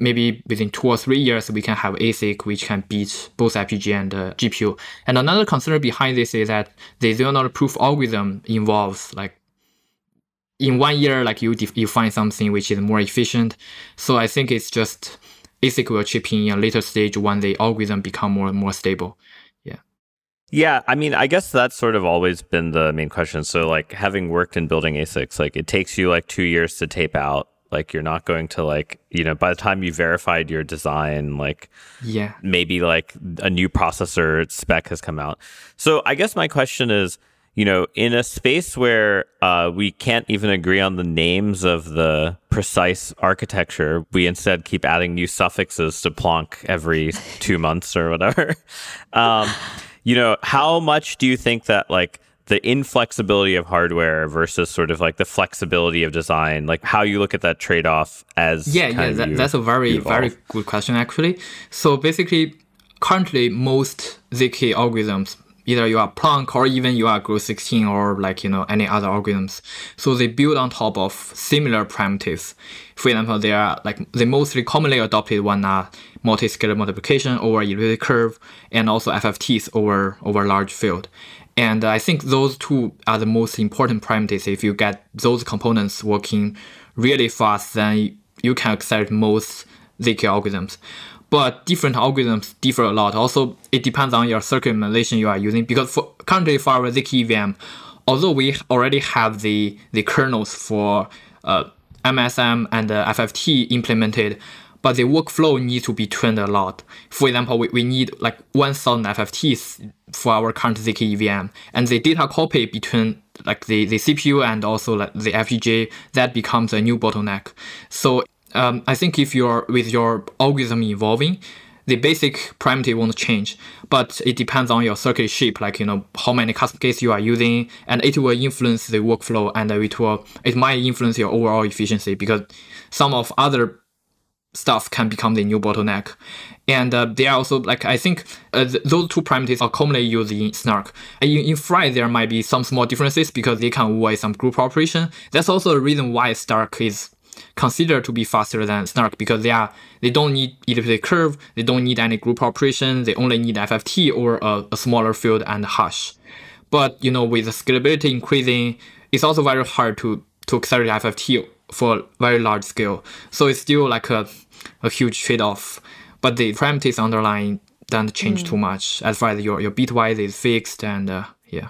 maybe within two or three years, we can have A SIC, which can beat both F P G A and uh, G P U. And another concern behind this is that the zero knowledge proof algorithm involves, like, in one year, like, you def- you find something which is more efficient. So I think it's just A SIC will chip in a later stage when the algorithm become more and more stable. Yeah. Yeah, I mean, I guess that's sort of always been the main question. So, like, having worked in building A SICs, like, it takes you, like, two years to tape out. Like, you're not going to, like, you know, by the time you verified your design, like, yeah, maybe, like, a new processor spec has come out. So I guess my question is, you know, in a space where uh, we can't even agree on the names of the precise architecture, we instead keep adding new suffixes to Plonk every two months or whatever. Um, you know, how much do you think that, like, the inflexibility of hardware versus sort of like the flexibility of design, like how you look at that trade-off as yeah, yeah, that, you, that's a very, evolve. very good question actually. So basically, currently most Z K algorithms, either you are Plonk or even you are Groove sixteen or like, you know, any other algorithms. So they build on top of similar primitives. For example, they are like the mostly commonly adopted one are multi-scalar multiplication over elliptic curve and also F F Ts over over large field. And I think those two are the most important primitives. If you get those components working really fast, then you can accelerate most Z K algorithms. But different algorithms differ a lot. Also, it depends on your circuit emulation you are using. Because for, currently for our Z K E V M, although we already have the, the kernels for uh, M S M and uh, F F T implemented, but the workflow needs to be trained a lot. For example, we, we need like one thousand F F Ts for our current Z K E V M, and the data copy between like the, the C P U and also like the F P G A, that becomes a new bottleneck. So um, I think if you're with your algorithm evolving, the basic primitive won't change, but it depends on your circuit shape, like, you know, how many custom gates you are using, and it will influence the workflow, and it will it might influence your overall efficiency because some of other stuff can become the new bottleneck. And uh, they are also, like, I think uh, th- those two primitives are commonly used in Snark. In, in Fry, there might be some small differences because they can avoid some group operation. That's also a reason why Stark is considered to be faster than Snark, because they are they don't need elliptic curve, they don't need any group operation, they only need F F T or a, a smaller field and hash. But, you know, with the scalability increasing, it's also very hard to, to accelerate F F T for very large scale. So it's still like a, a huge trade-off. But the parameters underlying don't change mm. too much as far as your, your bitwise is fixed. And uh, yeah.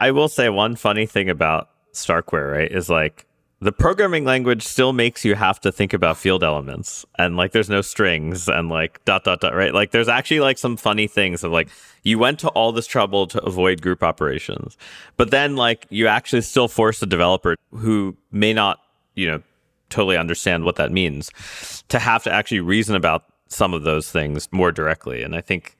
I will say one funny thing about Starkware, right, is like the programming language still makes you have to think about field elements, and like there's no strings and like dot, dot, dot, right? Like there's actually like some funny things of like you went to all this trouble to avoid group operations, but then like you actually still force a developer who may not, you know, totally understand what that means to have to actually reason about some of those things more directly. And I think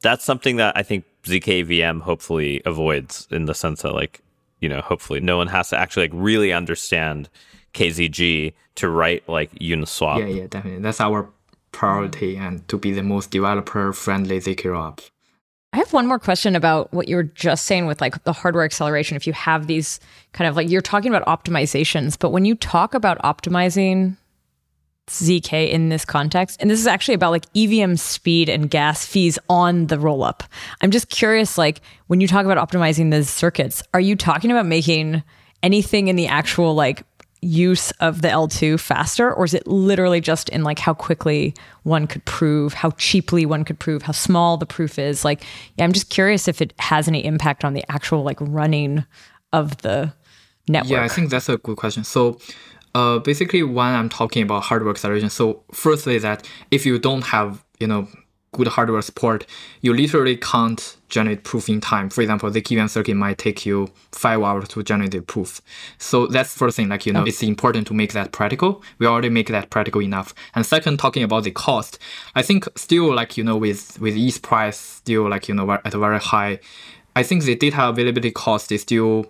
that's something that I think Z K V M hopefully avoids, in the sense that like, you know, hopefully no one has to actually like really understand K Z G to write like Uniswap. Yeah, yeah, definitely. That's our priority, and to be the most developer-friendly Z K Jobs. I have one more question about what you were just saying with like the hardware acceleration. If you have these kind of like, you're talking about optimizations, but when you talk about optimizing Z K in this context, and this is actually about like E V M speed and gas fees on the rollup. I'm just curious, like when you talk about optimizing the circuits, are you talking about making anything in the actual like use of the L two faster, or is it literally just in like how quickly one could prove, how cheaply one could prove, how small the proof is? Like, yeah, I'm just curious if it has any impact on the actual like running of the network. Yeah, I think that's a good question. So Uh, basically, when I'm talking about hardware acceleration, so firstly, that if you don't have, you know, good hardware support, you literally can't generate proof in time. For example, the Z K V M circuit might take you five hours to generate the proof. So that's first thing, like, you know, oh. it's important to make that practical. We already make that practical enough. And second, talking about the cost, I think still, like, you know, with, with E T H price still, like, you know, at a very high, I think the data availability cost is still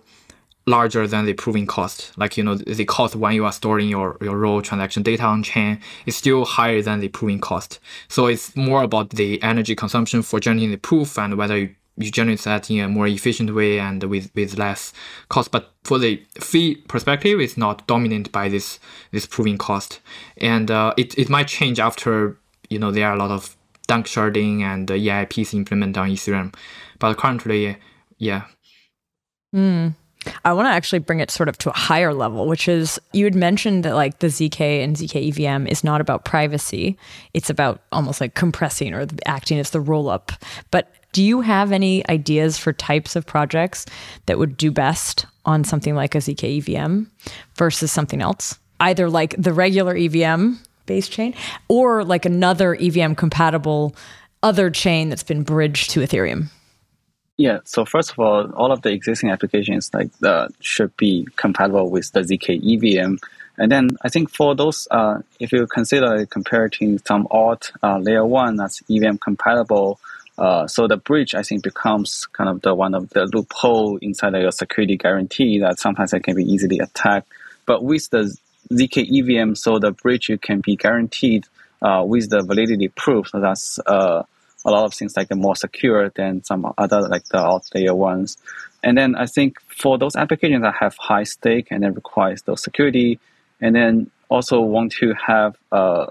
larger than the proving cost. Like, you know, the cost when you are storing your, your raw transaction data on chain is still higher than the proving cost. So it's more about the energy consumption for generating the proof and whether you, you generate that in a more efficient way and with, with less cost. But for the fee perspective, it's not dominated by this this proving cost. And uh, it, it might change after, you know, there are a lot of dunk sharding and E I Ps implemented on Ethereum. But currently, yeah. Hmm. I want to actually bring it sort of to a higher level, which is you had mentioned that like the Z K and Z K E V M is not about privacy. It's about almost like compressing or acting as the roll up. But do you have any ideas for types of projects that would do best on something like a Z K E V M versus something else? Either like the regular E V M base chain or like another E V M compatible other chain that's been bridged to Ethereum? Yeah, so first of all, all of the existing applications like uh, should be compatible with the Z K E V M. And then I think for those, uh, if you consider comparing some alt uh, layer one that's E V M compatible, uh, so the bridge, I think, becomes kind of the one of the loophole inside of your security guarantee that sometimes it can be easily attacked. But with the Z K E V M, so the bridge, you can be guaranteed uh, with the validity proof. So that's Uh, a lot of things like are more secure than some other like the alt layer ones. And then I think for those applications that have high stake and then requires those security, and then also want to have a uh,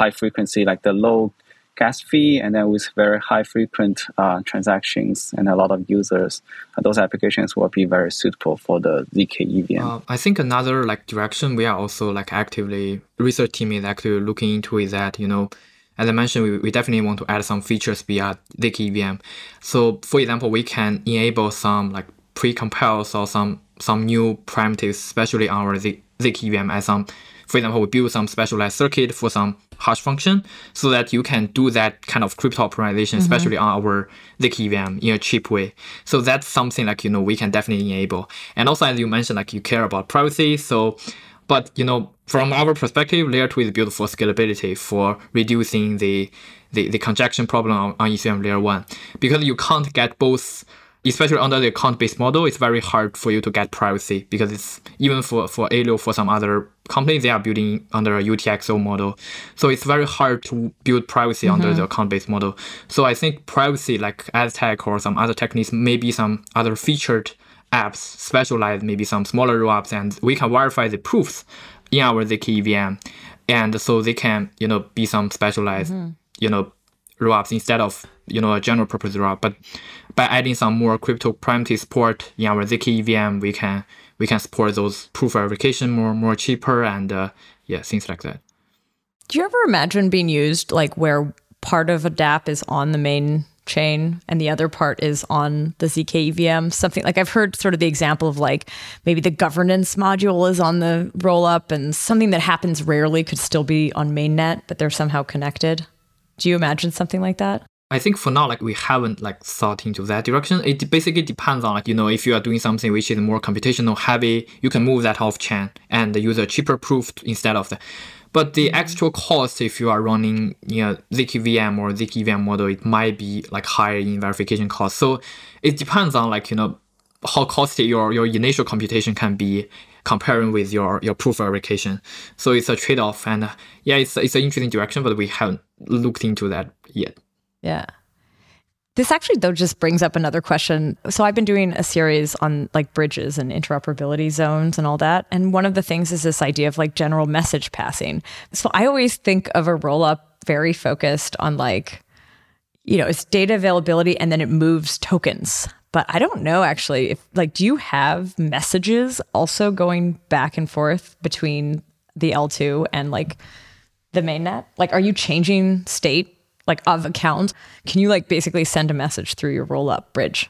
high frequency, like the low gas fee, and then with very high frequent uh, transactions and a lot of users, those applications will be very suitable for the Z K E V M. Uh, I think another like direction we are also like actively, research team is actually looking into is that, you know, as I mentioned, we, we definitely want to add some features via Z K E V M. So, for example, we can enable some like pre-compiles or some some new primitives, especially on our Z K E V M. As some, for example, we build some specialized circuit for some hash function, so that you can do that kind of crypto optimization, mm-hmm. especially on our Z K E V M in a cheap way. So that's something like, you know, we can definitely enable. And also, as you mentioned, like you care about privacy, so. But, you know, from our perspective, layer two is built for scalability, for reducing the, the, the congestion problem on, on Ethereum layer one. Because you can't get both, especially under the account-based model, it's very hard for you to get privacy. Because it's even for, for Halo, for some other companies, they are building under a U T X O model. So it's very hard to build privacy mm-hmm. under the account-based model. So I think privacy, like Aztec or some other techniques, maybe some other featured apps, specialized, maybe some smaller rollups, and we can verify the proofs in our Z K E V M. And so they can, you know, be some specialized, mm-hmm. you know, rollups instead of you know, a general purpose route. But by adding some more crypto primitives support in our Z K E V M, we can we can support those proof verification more more cheaper and uh, yeah, things like that. Do you ever imagine being used like where part of a dApp is on the main chain and the other part is on the Z K E V M? Something like, I've heard sort of the example of like maybe the governance module is on the roll up and something that happens rarely could still be on mainnet, but they're somehow connected. Do you imagine something like that? I think for now, like we haven't like thought into that direction. It basically depends on like, you know, if you are doing something which is more computational heavy, you can move that off chain and use a cheaper proof instead of that. But the actual cost, if you are running, you know, Z K V M or Z K E V M model, it might be like higher in verification cost. So it depends on like, you know, how costly your, your initial computation can be comparing with your, your proof verification. So it's a trade-off. And uh, yeah, it's, it's an interesting direction, but we haven't looked into that yet. Yeah. This actually, though, just brings up another question. So I've been doing a series on like bridges and interoperability zones and all that. And one of the things is this idea of like general message passing. So I always think of a roll up very focused on like, you know, it's data availability and then it moves tokens. But I don't know, actually, if like, do you have messages also going back and forth between the L two and like the mainnet? Like, are you changing state? Like of account, can you like basically send a message through your rollup bridge?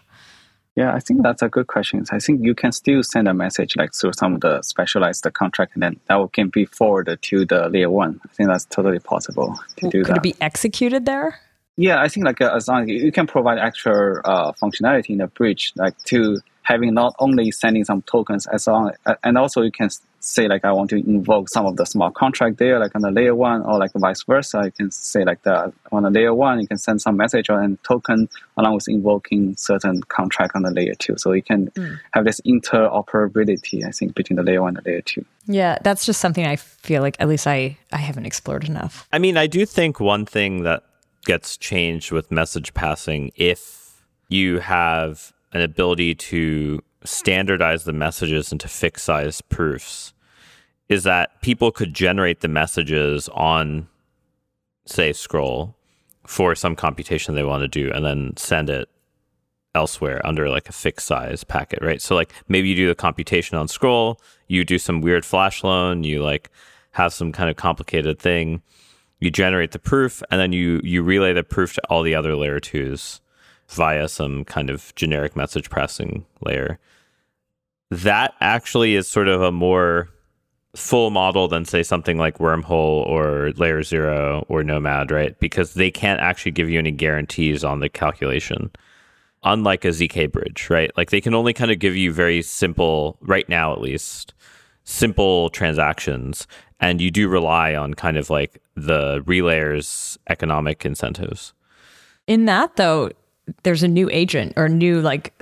Yeah, I think that's a good question. I think you can still send a message like through some of the specialized contract, and then that can be forwarded to the layer one. I think that's totally possible to do that. Could it be executed there? Yeah, I think like uh, as long as you can provide actual uh, functionality in the bridge, like to having not only sending some tokens, as long uh, and also you can say like I want to invoke some of the smart contract there, like on the layer one, or like vice versa. You can say like the on the layer one, you can send some message or and token along with invoking certain contract on the layer two. So you can mm. have this interoperability, I think, between the layer one and the layer two. Yeah, that's just something I feel like at least I I haven't explored enough. I mean, I do think one thing that gets changed with message passing, if you have an ability to standardize the messages into fixed size proofs, is that people could generate the messages on, say, Scroll for some computation they want to do and then send it elsewhere under like a fixed size packet, right? So like maybe you do the computation on Scroll, you do some weird flash loan, you like have some kind of complicated thing, you generate the proof, and then you you relay the proof to all the other layer twos via some kind of generic message passing layer. That actually is sort of a more full model than, say, something like Wormhole or Layer Zero or Nomad, right? Because they can't actually give you any guarantees on the calculation, unlike a Z K bridge, right? Like they can only kind of give you very simple, right now at least, simple transactions. And you do rely on kind of like the relayers' economic incentives. In that, though, there's a new agent or new like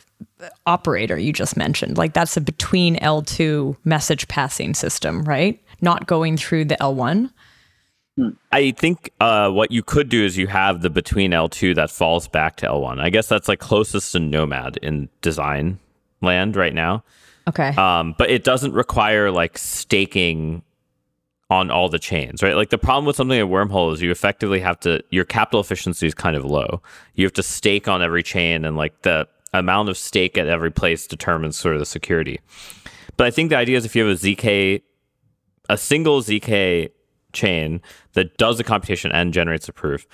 operator you just mentioned. Like that's a between L two message passing system, right? Not going through the L one. I think uh, what you could do is you have the between L two that falls back to L one. I guess that's like closest to Nomad in design land right now. Okay. Um, but it doesn't require like staking on all the chains, right? Like the problem with something like Wormhole is you effectively have to, your capital efficiency is kind of low. You have to stake on every chain, and like the amount of stake at every place determines sort of the security. But I think the idea is if you have a Z K, a single Z K chain that does the computation and generates a proof,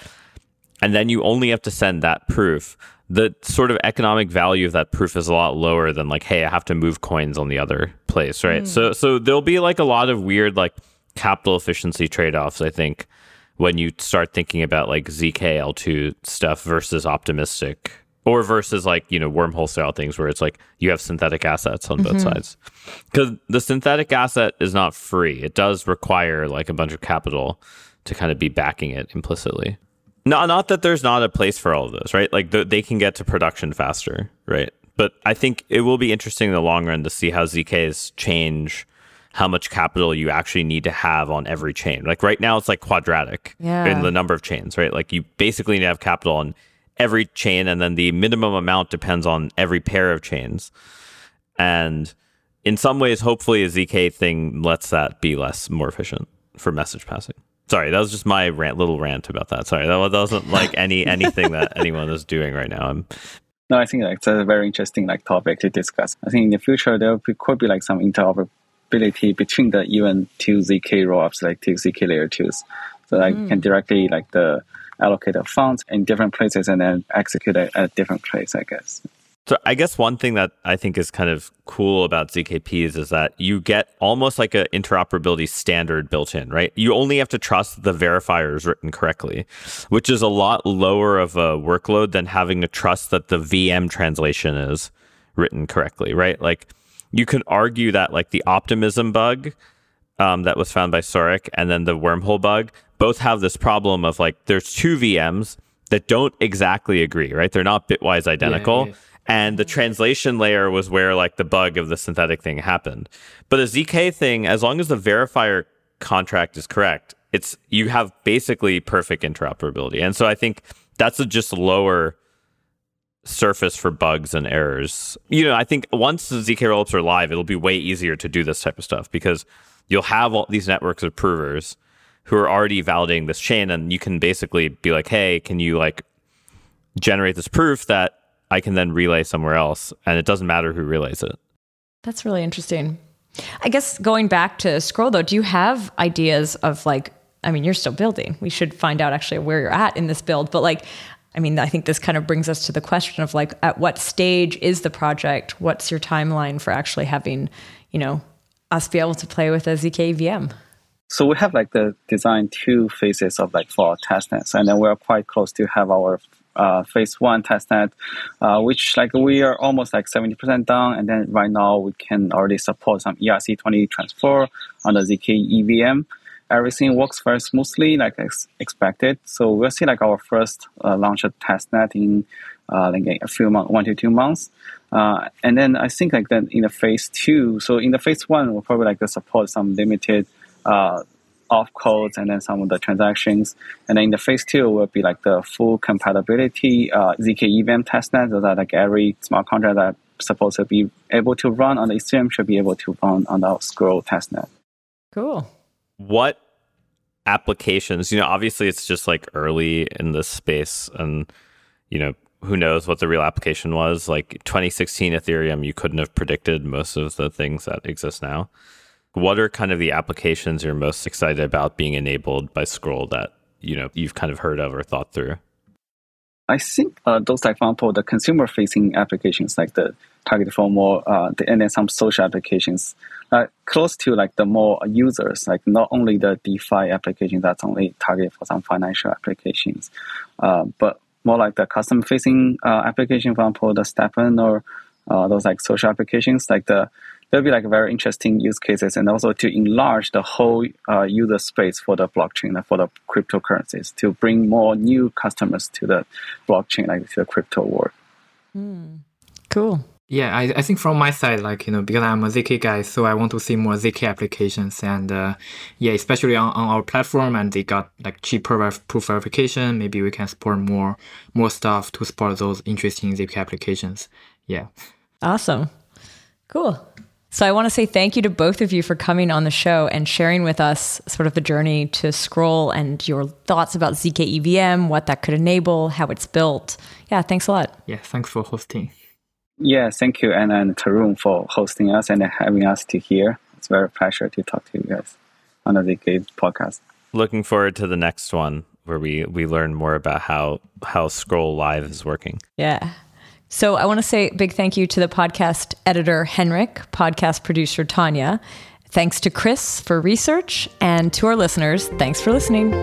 and then you only have to send that proof, the sort of economic value of that proof is a lot lower than like, hey, I have to move coins on the other place, right? Mm. So, so there'll be like a lot of weird, like, capital efficiency trade-offs, I think, when you start thinking about like Z K L two stuff versus optimistic, or versus like, you know, Wormhole style things where it's like you have synthetic assets on mm-hmm. both sides. Because the synthetic asset is not free. It does require like a bunch of capital to kind of be backing it implicitly. Not, not that there's not a place for all of those, right? Like th- they can get to production faster, right? But I think it will be interesting in the long run to see how Z Ks change how much capital you actually need to have on every chain. Like right now, it's like quadratic yeah. in the number of chains, right? Like you basically need to have capital on every chain, and then the minimum amount depends on every pair of chains. And in some ways, hopefully, a Z K thing lets that be less, more efficient for message passing. Sorry, that was just my rant, little rant about that. Sorry, that wasn't like any anything that anyone is doing right now. I'm... No, I think like, it's a very interesting like topic to discuss. I think in the future there could be like some interoperability between the even two Z K rollups, like two Z K layer twos, so like mm. you can directly like the allocate the funds in different places and then execute it at a different place, I guess. So I guess one thing that I think is kind of cool about Z K Ps is that you get almost like an interoperability standard built in, right? You only have to trust the verifiers written correctly, which is a lot lower of a workload than having to trust that the V M translation is written correctly, right? Like you could argue that like the optimism bug um, that was found by Sorek and then the wormhole bug both have this problem of like there's two V Ms that don't exactly agree, right? They're not bitwise identical. Yeah, yeah. And the translation layer was where like the bug of the synthetic thing happened. But the Z K thing, as long as the verifier contract is correct, it's you have basically perfect interoperability. And so I think that's a just lower surface for bugs and errors. You know, I think once the Z K rollups are live, it'll be way easier to do this type of stuff because you'll have all these networks of provers who are already validating this chain, and you can basically be like, hey, can you like generate this proof that I can then relay somewhere else, and it doesn't matter who relays it. That's really interesting. I guess going back to Scroll, though, do you have ideas of like, I mean, you're still building. We should find out actually where you're at in this build. But like, I mean, I think this kind of brings us to the question of like, at what stage is the project? What's your timeline for actually having, you know, us be able to play with a Z K V M? So we have like the design two phases of like for our testnets, and then we're quite close to have our Uh, phase one testnet, uh, which like we are almost like seventy percent done, and then right now we can already support some E R C twenty transfer on the Z K E V M. Everything works very smoothly, like ex- expected. So we'll see like our first uh, launch of testnet in uh, like a few months, one to two months, uh, and then I think like then in the phase two. So in the phase one, we'll probably like support some limited Uh, off codes and then some of the transactions, and then in the phase two will be like the full compatibility uh, Z K E V M testnet, so that like every smart contract that supposed to be able to run on the Ethereum should be able to run on the Scroll testnet. Cool. What applications? You know, obviously it's just like early in this space, and you know who knows what the real application was. Like twenty sixteen Ethereum, you couldn't have predicted most of the things that exist now. What are kind of the applications you're most excited about being enabled by Scroll that, you know, you've kind of heard of or thought through? I think uh, those, like, for example, the consumer-facing applications, like the target for more, uh, the, and then some social applications, uh, close to, like, the more users, like, not only the DeFi application that's only targeted for some financial applications, uh, but more like the customer-facing uh, application, for example, the Steppen or uh, those, like, social applications, like the there'll be like very interesting use cases, and also to enlarge the whole uh, user space for the blockchain and for the cryptocurrencies to bring more new customers to the blockchain, like to the crypto world. Mm. Cool. Yeah, I, I think from my side, like, you know, because I'm a Z K guy, so I want to see more Z K applications. And uh, yeah, especially on, on our platform, and they got like cheap proof verification. Maybe we can support more, more stuff to support those interesting Z K applications. Yeah. Awesome. Cool. So I want to say thank you to both of you for coming on the show and sharing with us sort of the journey to Scroll and your thoughts about Z K E V M, what that could enable, how it's built. Yeah, thanks a lot. Yeah, thanks for hosting. Yeah, thank you, Anna and Tarun, for hosting us and having us to here. It's a very pleasure to talk to you guys on the Z K podcast. Looking forward to the next one where we, we learn more about how, how Scroll Live is working. Yeah. So I want to say a big thank you to the podcast editor, Henrik, podcast producer, Tanya. Thanks to Chris for research, and to our listeners, thanks for listening.